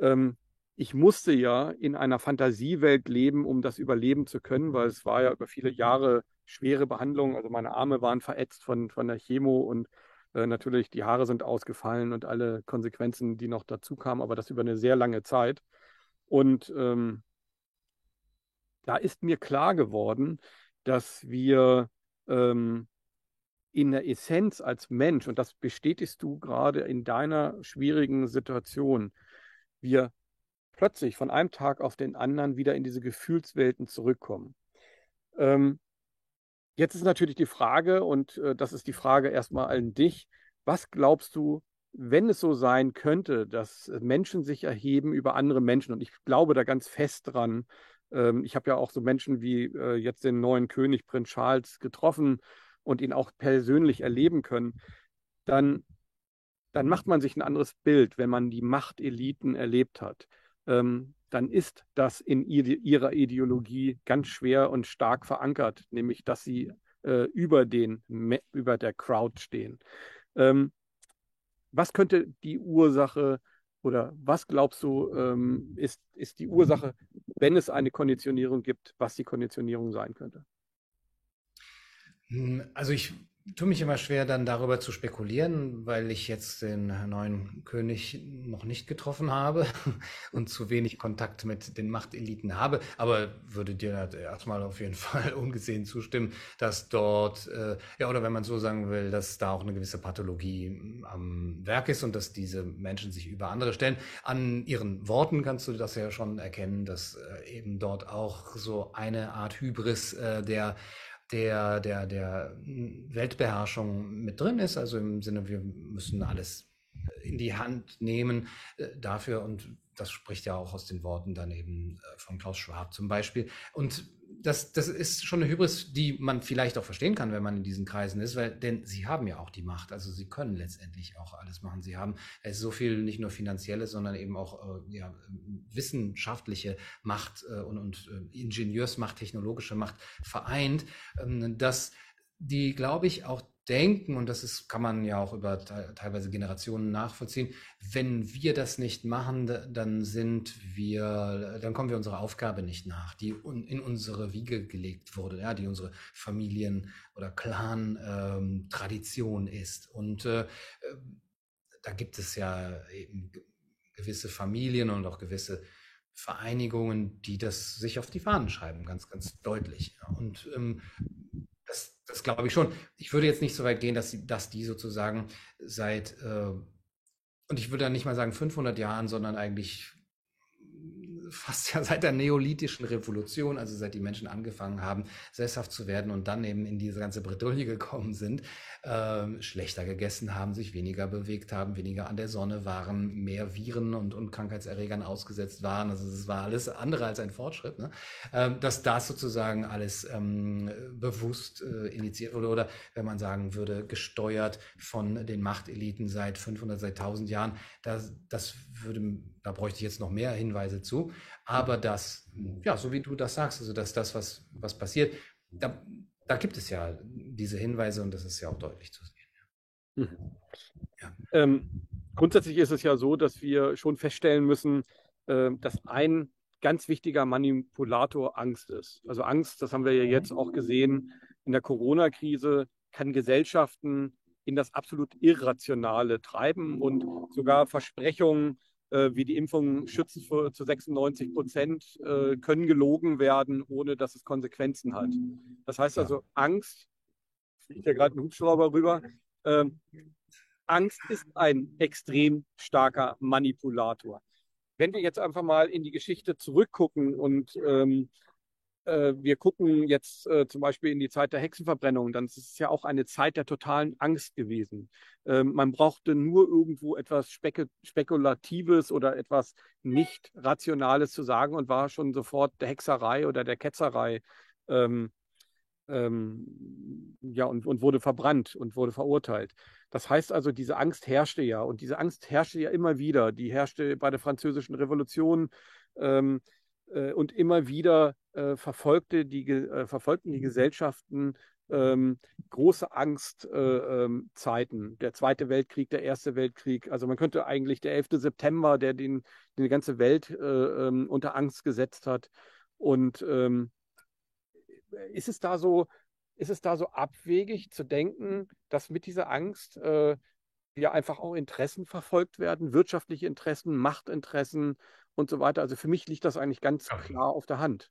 ähm, ich musste ja in einer Fantasiewelt leben, um das überleben zu können, weil es war ja über viele Jahre schwere Behandlung. Also meine Arme waren verätzt von, von der Chemo und äh, natürlich die Haare sind ausgefallen und alle Konsequenzen, die noch dazu kamen, aber das über eine sehr lange Zeit. Und ähm, da ist mir klar geworden, dass wir ähm, in der Essenz als Mensch, und das bestätigst du gerade in deiner schwierigen Situation, wir plötzlich von einem Tag auf den anderen wieder in diese Gefühlswelten zurückkommen. Ähm, jetzt ist natürlich die Frage, und äh, das ist die Frage erstmal an dich, was glaubst du, wenn es so sein könnte, dass Menschen sich erheben über andere Menschen? Und ich glaube da ganz fest dran. Ähm, ich habe ja auch so Menschen wie äh, jetzt den neuen König Prinz Charles getroffen und ihn auch persönlich erleben können, dann, dann macht man sich ein anderes Bild, wenn man die Machteliten erlebt hat. Ähm, dann ist das in ide- ihrer Ideologie ganz schwer und stark verankert, nämlich dass sie äh, über, den, über der Crowd stehen. Ähm, was könnte die Ursache, oder was glaubst du, ähm, ist, ist die Ursache, wenn es eine Konditionierung gibt, was die Konditionierung sein könnte? Also ich tue mich immer schwer, dann darüber zu spekulieren, weil ich jetzt den neuen König noch nicht getroffen habe und zu wenig Kontakt mit den Machteliten habe. Aber würde dir erstmal auf jeden Fall ungesehen zustimmen, dass dort, äh, ja, oder wenn man so sagen will, dass da auch eine gewisse Pathologie am Werk ist und dass diese Menschen sich über andere stellen. An ihren Worten kannst du das ja schon erkennen, dass äh, eben dort auch so eine Art Hybris äh, der Der, der, der Weltbeherrschung mit drin ist, also im Sinne, wir müssen alles in die Hand nehmen dafür. Und das spricht ja auch aus den Worten daneben von Klaus Schwab zum Beispiel. Und das, das ist schon eine Hybris, die man vielleicht auch verstehen kann, wenn man in diesen Kreisen ist, weil denn sie haben ja auch die Macht. Also sie können letztendlich auch alles machen. Sie haben es so viel, nicht nur finanzielle, sondern eben auch äh, ja, wissenschaftliche Macht äh, und, und äh, Ingenieursmacht, technologische Macht vereint, ähm, dass die, glaube ich, auch denken, und das ist, kann man ja auch über te- teilweise Generationen nachvollziehen, wenn wir das nicht machen, dann sind wir, dann kommen wir unserer Aufgabe nicht nach, die un- in unsere Wiege gelegt wurde, ja, die unsere Familien- oder Clan-Tradition ähm, ist. Und äh, da gibt es ja eben gewisse Familien und auch gewisse Vereinigungen, die das sich auf die Fahnen schreiben, ganz, ganz deutlich. Ja. Und ähm, Das, das glaube ich schon. Ich würde jetzt nicht so weit gehen, dass, sie, dass die sozusagen seit, äh, und ich würde dann nicht mal sagen fünfhundert Jahren, sondern eigentlich fast ja seit der neolithischen Revolution, also seit die Menschen angefangen haben, sesshaft zu werden und dann eben in diese ganze Bredouille gekommen sind, äh, schlechter gegessen haben, sich weniger bewegt haben, weniger an der Sonne waren, mehr Viren und, und Krankheitserregern ausgesetzt waren. Also es war alles andere als ein Fortschritt, ne? äh, dass das sozusagen alles ähm, bewusst äh, initiiert wurde oder, wenn man sagen würde, gesteuert von den Machteliten seit fünfhundert, seit tausend Jahren. Das, das würde... Da bräuchte ich jetzt noch mehr Hinweise zu, aber das, ja, so wie du das sagst, also dass das, was, was passiert, da, da gibt es ja diese Hinweise und das ist ja auch deutlich zu sehen. Mhm. Ja. Ähm, grundsätzlich ist es ja so, dass wir schon feststellen müssen, äh, dass ein ganz wichtiger Manipulator Angst ist. Also Angst, das haben wir ja jetzt auch gesehen, in der Corona-Krise kann Gesellschaften in das absolut Irrationale treiben und sogar Versprechungen, wie die Impfungen schützen für, zu sechsundneunzig Prozent, äh, können gelogen werden, ohne dass es Konsequenzen hat. Das heißt also, Angst, fliegt ja gerade ein Hubschrauber rüber, äh, Angst ist ein extrem starker Manipulator. Wenn wir jetzt einfach mal in die Geschichte zurückgucken und ähm, äh, wir gucken jetzt äh, zum Beispiel in die Zeit der Hexenverbrennung, dann ist es ja auch eine Zeit der totalen Angst gewesen. Man brauchte nur irgendwo etwas Spek- Spekulatives oder etwas Nicht-Rationales zu sagen und war schon sofort der Hexerei oder der Ketzerei ähm, ähm, ja, und, und wurde verbrannt und wurde verurteilt. Das heißt also, diese Angst herrschte ja und diese Angst herrschte ja immer wieder. Die herrschte bei der Französischen Revolution ähm, äh, und immer wieder äh, verfolgte die, äh, verfolgten die Gesellschaften Ähm, große Angstzeiten, äh, ähm, der Zweite Weltkrieg, der Erste Weltkrieg. Also man könnte eigentlich der elfter September, der den, den die ganze Welt äh, ähm, unter Angst gesetzt hat. Und ähm, ist es da so, ist es da so abwegig zu denken, dass mit dieser Angst äh, ja einfach auch Interessen verfolgt werden, wirtschaftliche Interessen, Machtinteressen und so weiter. Also für mich liegt das eigentlich ganz klar auf der Hand.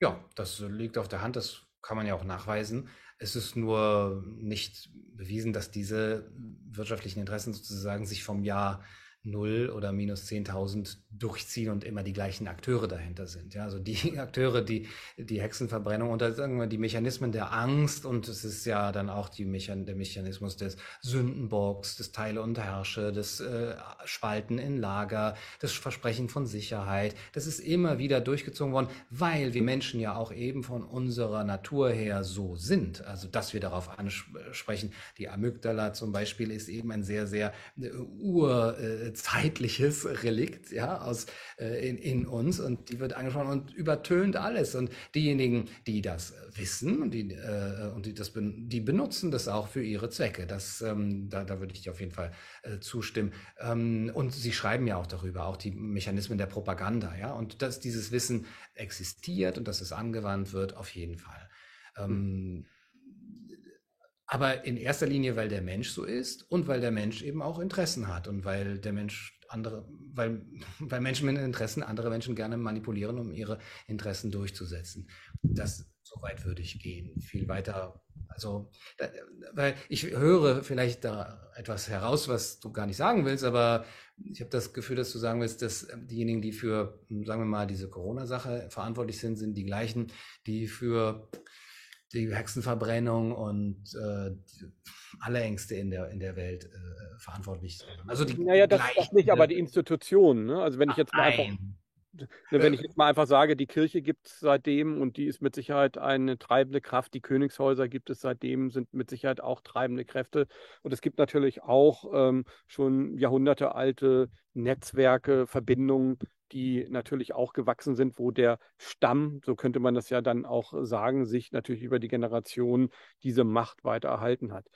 Ja, das liegt auf der Hand, das kann man ja auch nachweisen. Es ist nur nicht bewiesen, dass diese wirtschaftlichen Interessen sozusagen sich vom Jahr null oder minus zehntausend durchziehen und immer die gleichen Akteure dahinter sind. Ja, also die Akteure, die die Hexenverbrennung und sagen wir die Mechanismen der Angst und es ist ja dann auch die Mechan- der Mechanismus des Sündenbocks, des Teile und Herrsche, des äh, Spalten in Lager, des Versprechen von Sicherheit. Das ist immer wieder durchgezogen worden, weil wir Menschen ja auch eben von unserer Natur her so sind. Also dass wir darauf ansprechen. Die Amygdala zum Beispiel ist eben ein sehr, sehr äh, ur äh, zeitliches Relikt, ja, aus äh, in, in uns und die wird angesprochen und übertönt alles und diejenigen, die das wissen und die äh, und die das ben- die benutzen das auch für ihre Zwecke. Das ähm, da da würde ich dir auf jeden Fall äh, zustimmen ähm, und sie schreiben ja auch darüber, auch die Mechanismen der Propaganda, ja, und dass dieses Wissen existiert und dass es angewandt wird, auf jeden Fall. Ähm, Aber in erster Linie, weil der Mensch so ist und weil der Mensch eben auch Interessen hat und weil der Mensch andere, weil, weil Menschen mit Interessen andere Menschen gerne manipulieren, um ihre Interessen durchzusetzen. Das, so weit würde ich gehen. Viel weiter, also, da, weil ich höre vielleicht da etwas heraus, was du gar nicht sagen willst, aber ich habe das Gefühl, dass du sagen willst, dass diejenigen, die für, sagen wir mal, diese Corona-Sache verantwortlich sind, sind die gleichen, die für die Hexenverbrennung und äh, die, alle Ängste in der, in der Welt äh, verantwortlich. Also die naja, das, das nicht, aber die Institutionen. Ne? Also wenn ich jetzt mal einfach, wenn ich jetzt mal einfach sage, die Kirche gibt es seitdem und die ist mit Sicherheit eine treibende Kraft. Die Königshäuser gibt es seitdem, sind mit Sicherheit auch treibende Kräfte. Und es gibt natürlich auch ähm, schon jahrhundertealte Netzwerke, Verbindungen, die natürlich auch gewachsen sind, wo der Stamm, so könnte man das ja dann auch sagen, sich natürlich über die Generationen diese Macht weiter erhalten hat.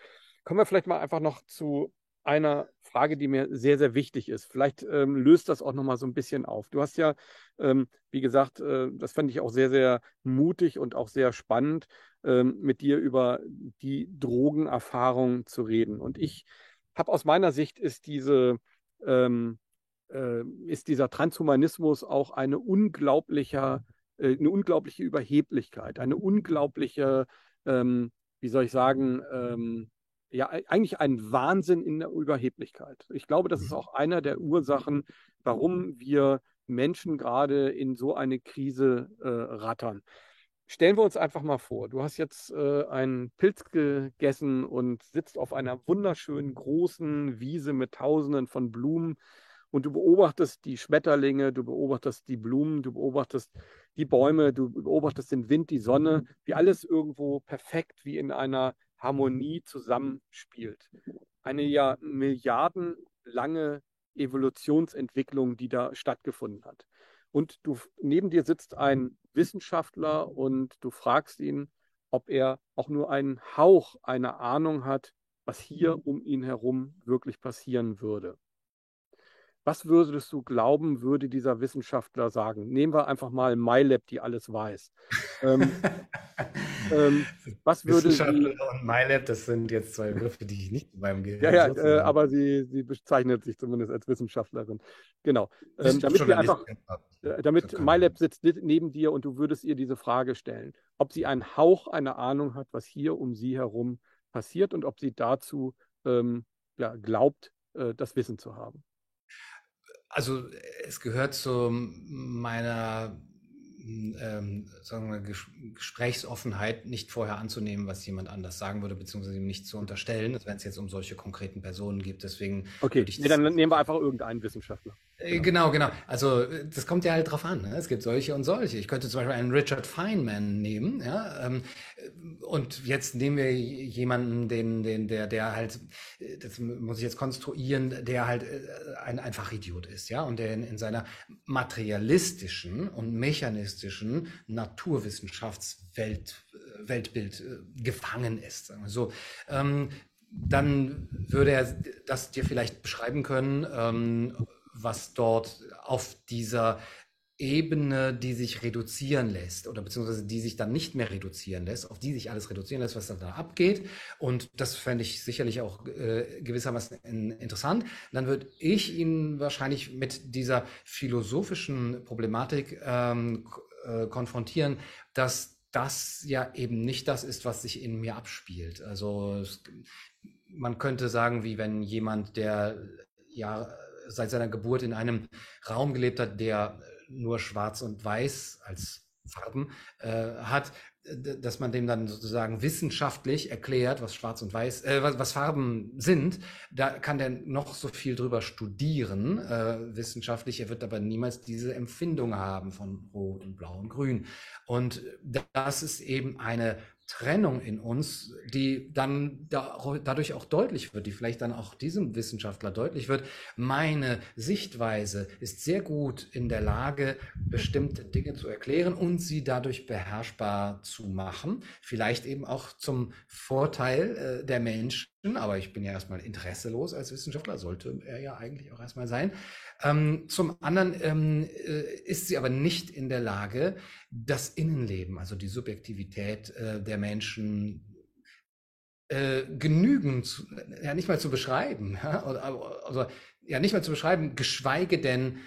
Kommen wir vielleicht mal einfach noch zu einer Frage, die mir sehr, sehr wichtig ist. Vielleicht ähm, löst das auch nochmal so ein bisschen auf. Du hast ja, ähm, wie gesagt, äh, das fand ich auch sehr, sehr mutig und auch sehr spannend, ähm, mit dir über die Drogenerfahrung zu reden. Und ich habe aus meiner Sicht ist diese... Ähm, ist dieser Transhumanismus auch eine unglaubliche, eine unglaubliche Überheblichkeit, eine unglaubliche, ähm, wie soll ich sagen, ähm, ja, eigentlich ein Wahnsinn in der Überheblichkeit. Ich glaube, das ist auch einer der Ursachen, warum wir Menschen gerade in so eine Krise äh, rattern. Stellen wir uns einfach mal vor, du hast jetzt äh, einen Pilz gegessen und sitzt auf einer wunderschönen großen Wiese mit Tausenden von Blumen. Und du beobachtest die Schmetterlinge, du beobachtest die Blumen, du beobachtest die Bäume, du beobachtest den Wind, die Sonne, wie alles irgendwo perfekt, wie in einer Harmonie zusammenspielt. Eine ja milliardenlange Evolutionsentwicklung, die da stattgefunden hat. Und du, neben dir sitzt ein Wissenschaftler und du fragst ihn, ob er auch nur einen Hauch einer Ahnung hat, was hier um ihn herum wirklich passieren würde. Was würdest du glauben, würde dieser Wissenschaftler sagen? Nehmen wir einfach mal MyLab, die alles weiß. ähm, ähm, was würde Wissenschaftler die... und MyLab, das sind jetzt zwei Begriffe, die ich nicht in meinem Gehirn Ja, ja, äh, aber sie, sie bezeichnet sich zumindest als Wissenschaftlerin. Genau. Ähm, damit wir einfach, äh, damit MyLab sitzt neben dir und du würdest ihr diese Frage stellen, ob sie einen Hauch einer Ahnung hat, was hier um sie herum passiert und ob sie dazu ähm, ja, glaubt, äh, das Wissen zu haben. Also es gehört zu meiner ähm, sagen wir, Ges- Gesprächsoffenheit, nicht vorher anzunehmen, was jemand anders sagen würde, beziehungsweise ihm nicht zu unterstellen, wenn es jetzt um solche konkreten Personen geht. Deswegen okay, würde ich nee, das dann nehmen wir einfach irgendeinen Wissenschaftler. Genau, genau. Also das kommt ja halt drauf an. Ne? Es gibt solche und solche. Ich könnte zum Beispiel einen Richard Feynman nehmen, ja. Und jetzt nehmen wir jemanden, den, den, der, der halt, das muss ich jetzt konstruieren, der halt ein, ein Fachidiot ist, ja, und der in, in seiner materialistischen und mechanistischen Naturwissenschaftswelt, Weltbild gefangen ist. Sagen wir so. Dann würde er das dir vielleicht beschreiben können, was dort auf dieser Ebene, die sich reduzieren lässt oder beziehungsweise die sich dann nicht mehr reduzieren lässt, auf die sich alles reduzieren lässt, was dann da abgeht. Und das fände ich sicherlich auch äh, gewissermaßen in, interessant. Dann würde ich ihn wahrscheinlich mit dieser philosophischen Problematik ähm, äh, konfrontieren, dass das ja eben nicht das ist, was sich in mir abspielt. Also es, man könnte sagen, wie wenn jemand, der ja seit seiner Geburt in einem Raum gelebt hat, der nur schwarz und weiß als Farben äh, hat, dass man dem dann sozusagen wissenschaftlich erklärt, was schwarz und weiß, äh, was, was Farben sind. Da kann der noch so viel drüber studieren, äh, wissenschaftlich. Er wird aber niemals diese Empfindung haben von Rot und Blau und Grün. Und das ist eben eine Trennung in uns, die dann da, dadurch auch deutlich wird, die vielleicht dann auch diesem Wissenschaftler deutlich wird. Meine Sichtweise ist sehr gut in der Lage, bestimmte Dinge zu erklären und sie dadurch beherrschbar zu machen. Vielleicht eben auch zum Vorteil äh, der Menschen, aber ich bin ja erstmal interesselos als Wissenschaftler, sollte er ja eigentlich auch erstmal sein. Ähm, zum anderen ähm, äh, ist sie aber nicht in der Lage, das Innenleben, also die Subjektivität äh, der Menschen äh, genügend, zu, ja nicht mal zu beschreiben, ja? Oder, also, ja nicht mal zu beschreiben, geschweige denn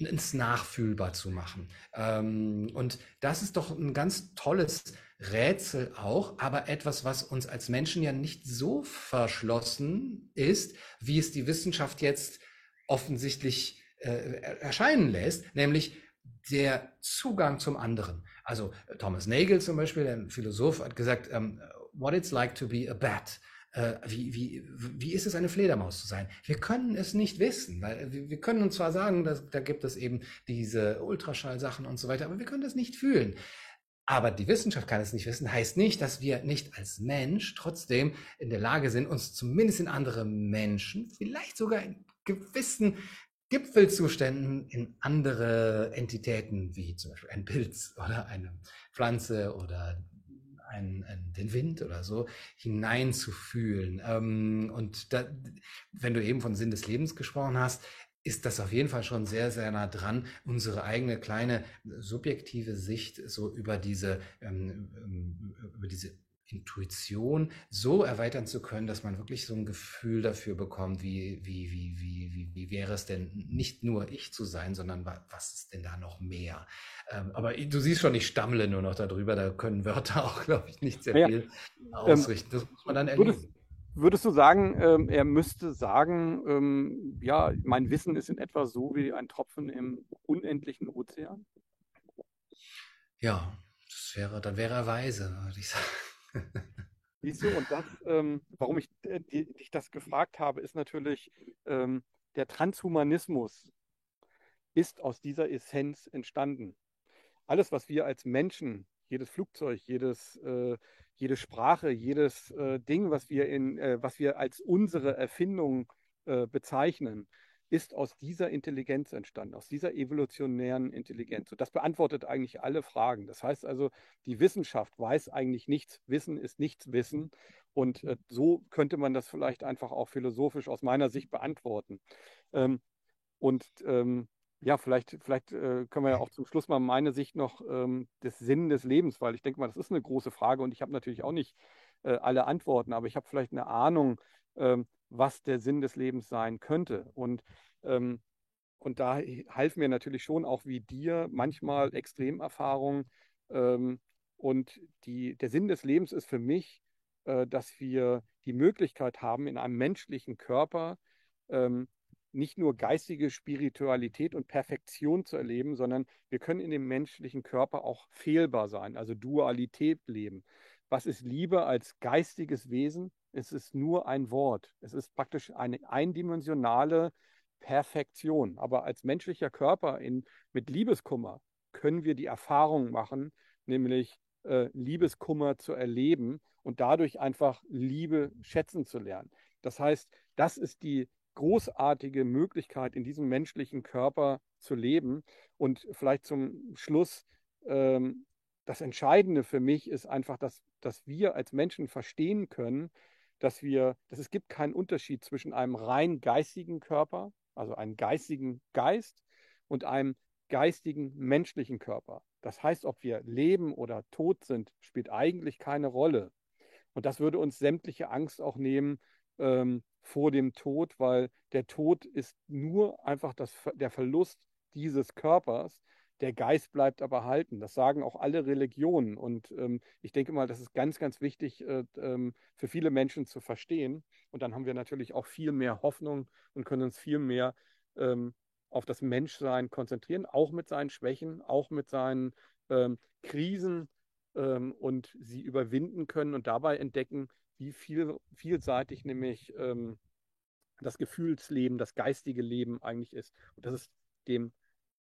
es nachfühlbar zu machen. Ähm, und das ist doch ein ganz tolles Rätsel auch, aber etwas, was uns als Menschen ja nicht so verschlossen ist, wie es die Wissenschaft jetzt offensichtlich äh, erscheinen lässt, nämlich der Zugang zum anderen. Also Thomas Nagel zum Beispiel, der Philosoph, hat gesagt, um, what it's like to be a bat. Uh, wie, wie, wie ist es, eine Fledermaus zu sein? Wir können es nicht wissen, weil wir können uns zwar sagen, dass, da gibt es eben diese Ultraschallsachen und so weiter, aber wir können das nicht fühlen. Aber die Wissenschaft kann es nicht wissen, heißt nicht, dass wir nicht als Mensch trotzdem in der Lage sind, uns zumindest in andere Menschen, vielleicht sogar in gewissen Gipfelzuständen, in andere Entitäten, wie zum Beispiel ein Pilz oder eine Pflanze oder einen, einen, den Wind oder so, hineinzufühlen. Ähm, und da, wenn du eben von Sinn des Lebens gesprochen hast, ist das auf jeden Fall schon sehr, sehr nah dran, unsere eigene kleine subjektive Sicht so über diese, ähm, über diese Intuition so erweitern zu können, dass man wirklich so ein Gefühl dafür bekommt, wie, wie, wie, wie, wie, wie wäre es denn, nicht nur ich zu sein, sondern was ist denn da noch mehr? Ähm, aber du siehst schon, ich stammle nur noch darüber, da können Wörter auch, glaube ich, nicht sehr ja. viel ausrichten. Das muss man dann erleben. Würdest du sagen, ähm, er müsste sagen, ähm, ja, mein Wissen ist in etwa so wie ein Tropfen im unendlichen Ozean? Ja, das wäre, dann wäre er weise, würde ich sagen. Siehst du, und das, ähm, warum ich äh, dich das gefragt habe, ist natürlich, ähm, der Transhumanismus ist aus dieser Essenz entstanden. Alles, was wir als Menschen, jedes Flugzeug, jedes äh, jede Sprache, jedes äh, Ding, was wir, in, äh, was wir als unsere Erfindung äh, bezeichnen, ist aus dieser Intelligenz entstanden, aus dieser evolutionären Intelligenz. Und das beantwortet eigentlich alle Fragen. Das heißt also, die Wissenschaft weiß eigentlich nichts. Wissen ist nichts Wissen. Und äh, so könnte man das vielleicht einfach auch philosophisch aus meiner Sicht beantworten. Ähm, und ähm, ja, vielleicht, vielleicht äh, können wir ja auch zum Schluss mal meine Sicht noch ähm, des Sinn des Lebens, weil ich denke mal, das ist eine große Frage und ich habe natürlich auch nicht äh, alle Antworten, aber ich habe vielleicht eine Ahnung, ähm, was der Sinn des Lebens sein könnte. Und, ähm, und da half mir natürlich schon auch wie dir manchmal Extremerfahrungen. Ähm, und die, der Sinn des Lebens ist für mich, äh, dass wir die Möglichkeit haben, in einem menschlichen Körper ähm, nicht nur geistige Spiritualität und Perfektion zu erleben, sondern wir können in dem menschlichen Körper auch fehlbar sein, also Dualität leben. Was ist Liebe als geistiges Wesen? Es ist nur ein Wort. Es ist praktisch eine eindimensionale Perfektion. Aber als menschlicher Körper in, mit Liebeskummer können wir die Erfahrung machen, nämlich äh, Liebeskummer zu erleben und dadurch einfach Liebe schätzen zu lernen. Das heißt, das ist die großartige Möglichkeit, in diesem menschlichen Körper zu leben. Und vielleicht zum Schluss, ähm, das Entscheidende für mich ist einfach, dass, dass wir als Menschen verstehen können, dass, wir, dass es gibt keinen Unterschied zwischen einem rein geistigen Körper, also einem geistigen Geist und einem geistigen menschlichen Körper. Das heißt, ob wir leben oder tot sind, spielt eigentlich keine Rolle. Und das würde uns sämtliche Angst auch nehmen, ähm, vor dem Tod, weil der Tod ist nur einfach das, der Verlust dieses Körpers. Der Geist bleibt aber erhalten. Das sagen auch alle Religionen. Und ähm, ich denke mal, das ist ganz, ganz wichtig äh, ähm, für viele Menschen zu verstehen. Und dann haben wir natürlich auch viel mehr Hoffnung und können uns viel mehr ähm, auf das Menschsein konzentrieren, auch mit seinen Schwächen, auch mit seinen ähm, Krisen ähm, und sie überwinden können und dabei entdecken, wie viel, vielseitig nämlich ähm, das Gefühlsleben, das geistige Leben eigentlich ist. Und das ist dem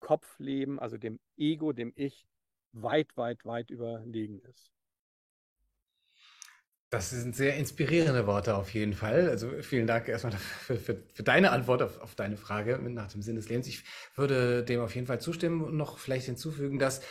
Kopfleben, also dem Ego, dem Ich, weit, weit, weit überlegen ist. Das sind sehr inspirierende Worte auf jeden Fall. Also vielen Dank erstmal für, für, für deine Antwort auf, auf deine Frage nach dem Sinn des Lebens. Ich würde dem auf jeden Fall zustimmen und noch vielleicht hinzufügen, dass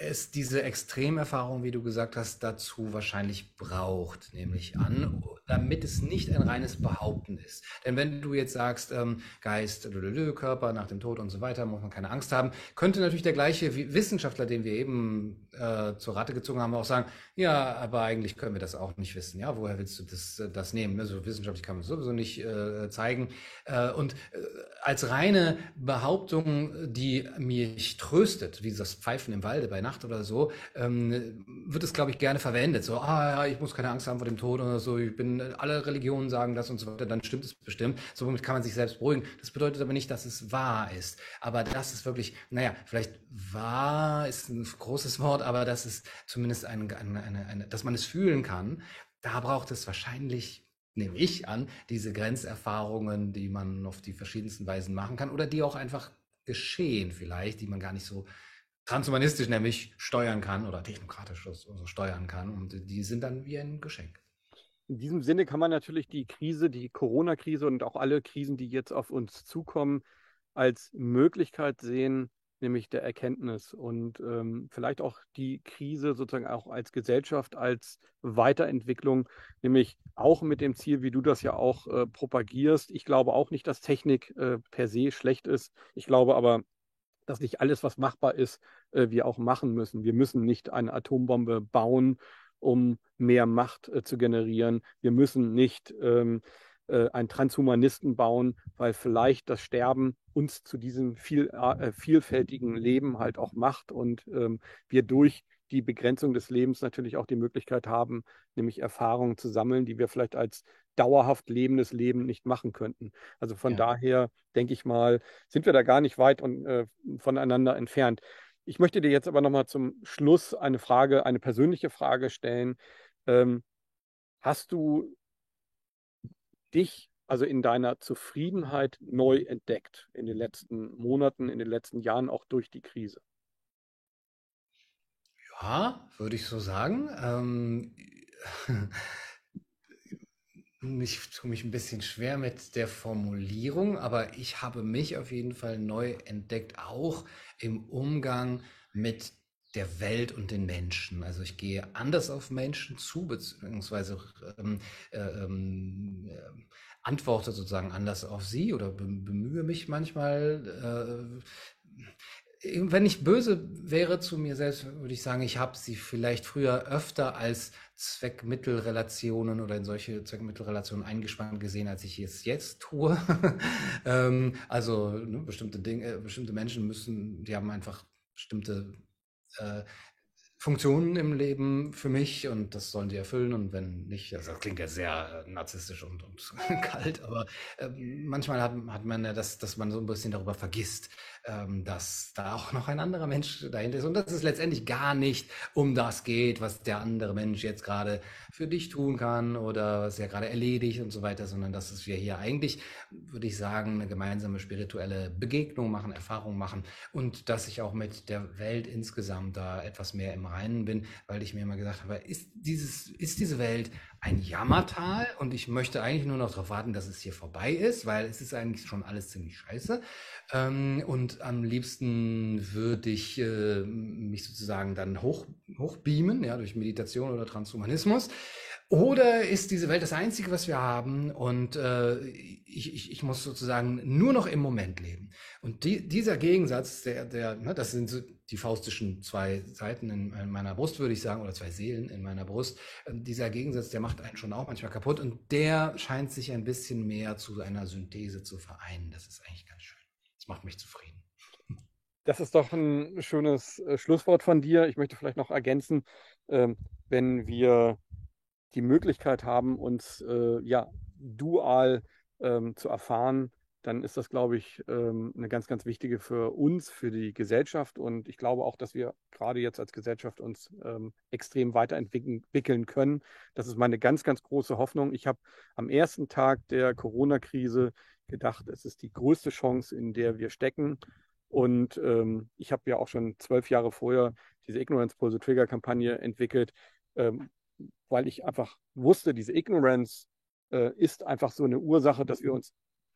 es diese Extremerfahrung, wie du gesagt hast, dazu wahrscheinlich braucht, nehme ich an, damit es nicht ein reines Behaupten ist. Denn wenn du jetzt sagst, ähm, Geist, Körper nach dem Tod und so weiter, muss man keine Angst haben, könnte natürlich der gleiche Wissenschaftler, den wir eben äh, zur Rate gezogen haben, auch sagen, ja, aber eigentlich können wir das auch nicht wissen. Ja, woher willst du das, das nehmen? Also wissenschaftlich kann man es sowieso nicht äh, zeigen. Äh, und äh, als reine Behauptung, die mich tröstet, wie das Pfeifen im Walde bei der Nacht oder so, ähm, wird es, glaube ich, gerne verwendet. So, ah ja, ich muss keine Angst haben vor dem Tod oder so, ich bin, alle Religionen sagen das und so weiter, dann stimmt es bestimmt. Somit kann man sich selbst beruhigen. Das bedeutet aber nicht, dass es wahr ist. Aber das ist wirklich, naja, vielleicht wahr ist ein großes Wort, aber das ist zumindest ein, ein, eine, eine, dass man es fühlen kann. Da braucht es wahrscheinlich, nehme ich an, diese Grenzerfahrungen, die man auf die verschiedensten Weisen machen kann oder die auch einfach geschehen vielleicht, die man gar nicht so transhumanistisch nämlich steuern kann oder technokratisch so steuern kann, und die sind dann wie ein Geschenk. In diesem Sinne kann man natürlich die Krise, die Corona-Krise und auch alle Krisen, die jetzt auf uns zukommen, als Möglichkeit sehen, nämlich der Erkenntnis, und ähm, vielleicht auch die Krise sozusagen auch als Gesellschaft, als Weiterentwicklung, nämlich auch mit dem Ziel, wie du das ja auch äh, propagierst. Ich glaube auch nicht, dass Technik äh, per se schlecht ist. Ich glaube aber, dass nicht alles, was machbar ist, äh, wir auch machen müssen. Wir müssen nicht eine Atombombe bauen, um mehr Macht äh, zu generieren. Wir müssen nicht ähm, äh, einen Transhumanisten bauen, weil vielleicht das Sterben uns zu diesem viel, äh, vielfältigen Leben halt auch macht und ähm, wir durch die Begrenzung des Lebens natürlich auch die Möglichkeit haben, nämlich Erfahrungen zu sammeln, die wir vielleicht als dauerhaft lebendes Leben nicht machen könnten. Also von ja. daher, denke ich mal, sind wir da gar nicht weit und, äh, voneinander entfernt. Ich möchte dir jetzt aber nochmal zum Schluss eine Frage, eine persönliche Frage stellen. Ähm, hast du dich also in deiner Zufriedenheit neu entdeckt in den letzten Monaten, in den letzten Jahren, auch durch die Krise? Ja, würde ich so sagen. Ähm, ich tue mich ein bisschen schwer mit der Formulierung, aber ich habe mich auf jeden Fall neu entdeckt, auch im Umgang mit der Welt und den Menschen. Also ich gehe anders auf Menschen zu, beziehungsweise ähm, ähm, äh, antworte sozusagen anders auf sie oder bemühe mich manchmal. Äh, wenn ich böse wäre zu mir selbst, würde ich sagen, ich habe sie vielleicht früher öfter als Zweckmittelrelationen oder in solche Zweckmittelrelationen eingespannt gesehen, als ich es jetzt tue. ähm, also ne, bestimmte Dinge, äh, bestimmte Menschen müssen, die haben einfach bestimmte Äh, Funktionen im Leben für mich, und das sollen sie erfüllen, und wenn nicht, also das klingt ja sehr äh, narzisstisch und, und kalt, aber äh, manchmal hat, hat man ja das, dass man so ein bisschen darüber vergisst, ähm, dass da auch noch ein anderer Mensch dahinter ist und dass es letztendlich gar nicht um das geht, was der andere Mensch jetzt gerade für dich tun kann oder was er gerade erledigt und so weiter, sondern dass es wir hier eigentlich, würde ich sagen, eine gemeinsame spirituelle Begegnung machen, Erfahrung machen, und dass ich auch mit der Welt insgesamt da etwas mehr im Reinen bin, weil ich mir immer gesagt habe, ist, dieses, ist diese Welt ein Jammertal, und ich möchte eigentlich nur noch darauf warten, dass es hier vorbei ist, weil es ist eigentlich schon alles ziemlich scheiße, ähm, und am liebsten würde ich äh, mich sozusagen dann hoch, hochbeamen, ja, durch Meditation oder Transhumanismus. Oder ist diese Welt das Einzige, was wir haben, und äh, ich, ich, ich muss sozusagen nur noch im Moment leben. Und die, dieser Gegensatz, der, der, ne, das sind so die faustischen zwei Seiten in, in meiner Brust, würde ich sagen, oder zwei Seelen in meiner Brust, äh, dieser Gegensatz, der macht einen schon auch manchmal kaputt, und der scheint sich ein bisschen mehr zu einer Synthese zu vereinen. Das ist eigentlich ganz schön. Das macht mich zufrieden. Das ist doch ein schönes äh, Schlusswort von dir. Ich möchte vielleicht noch ergänzen, äh, wenn wir die Möglichkeit haben, uns äh, ja, dual ähm, zu erfahren, dann ist das, glaube ich, ähm, eine ganz, ganz wichtige für uns, für die Gesellschaft. Und ich glaube auch, dass wir gerade jetzt als Gesellschaft uns ähm, extrem weiterentwickeln können. Das ist meine ganz, ganz große Hoffnung. Ich habe am ersten Tag der Corona-Krise gedacht, es ist die größte Chance, in der wir stecken. Und ähm, ich habe ja auch schon zwölf Jahre vorher diese Ignorance-Pulse-Trigger-Kampagne entwickelt, ähm, weil ich einfach wusste, diese Ignorance äh, ist einfach so eine Ursache, dass wir uns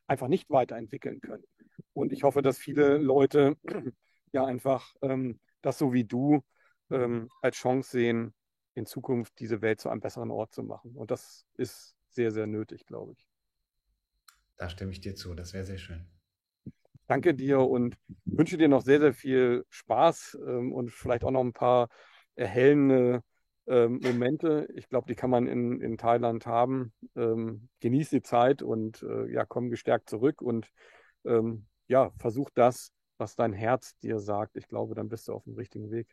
einfach nicht weiterentwickeln können. Und ich hoffe, dass viele Leute ja einfach ähm, das so wie du ähm, als Chance sehen, in Zukunft diese Welt zu einem besseren Ort zu machen. Und das ist sehr, sehr nötig, glaube ich. Da stimme ich dir zu, das wäre sehr schön. Danke dir und wünsche dir noch sehr, sehr viel Spaß ähm, und vielleicht auch noch ein paar erhellende Ähm, Momente. Ich glaube, die kann man in, in Thailand haben. Ähm, genieß die Zeit und äh, ja, komm gestärkt zurück und ähm, ja, versuch das, was dein Herz dir sagt. Ich glaube, dann bist du auf dem richtigen Weg.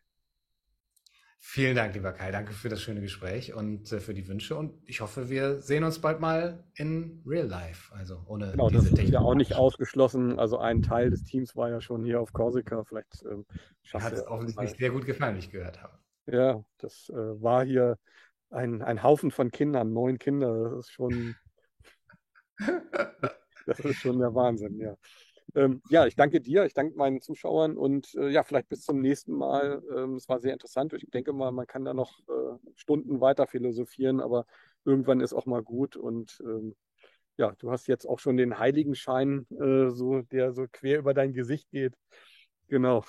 Vielen Dank, lieber Kai. Danke für das schöne Gespräch und äh, für die Wünsche. Und ich hoffe, wir sehen uns bald mal in Real Life. Also ohne genau, diese Technik. Das ist ja auch nicht ausgeschlossen. Also ein Teil des Teams war ja schon hier auf Korsika. Vielleicht ähm, schafft hat es offensichtlich mal. Sehr gut gefallen, wie ich gehört habe. Ja, das äh, war hier ein, ein Haufen von Kindern, neun Kinder. Das ist schon, das ist schon der Wahnsinn, ja. Ähm, ja, ich danke dir, ich danke meinen Zuschauern und äh, ja, vielleicht bis zum nächsten Mal. Ähm, es war sehr interessant. Ich denke mal, man kann da noch äh, Stunden weiter philosophieren, aber irgendwann ist auch mal gut. Und ähm, ja, du hast jetzt auch schon den Heiligenschein, äh, so, der so quer über dein Gesicht geht. Genau.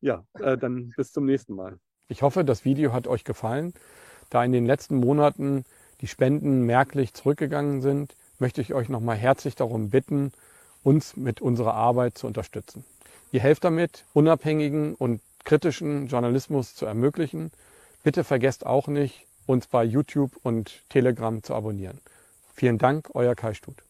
Ja, äh, dann bis zum nächsten Mal. Ich hoffe, das Video hat euch gefallen. Da in den letzten Monaten die Spenden merklich zurückgegangen sind, möchte ich euch nochmal herzlich darum bitten, uns mit unserer Arbeit zu unterstützen. Ihr helft damit, unabhängigen und kritischen Journalismus zu ermöglichen. Bitte vergesst auch nicht, uns bei YouTube und Telegram zu abonnieren. Vielen Dank, euer Kai Stuth.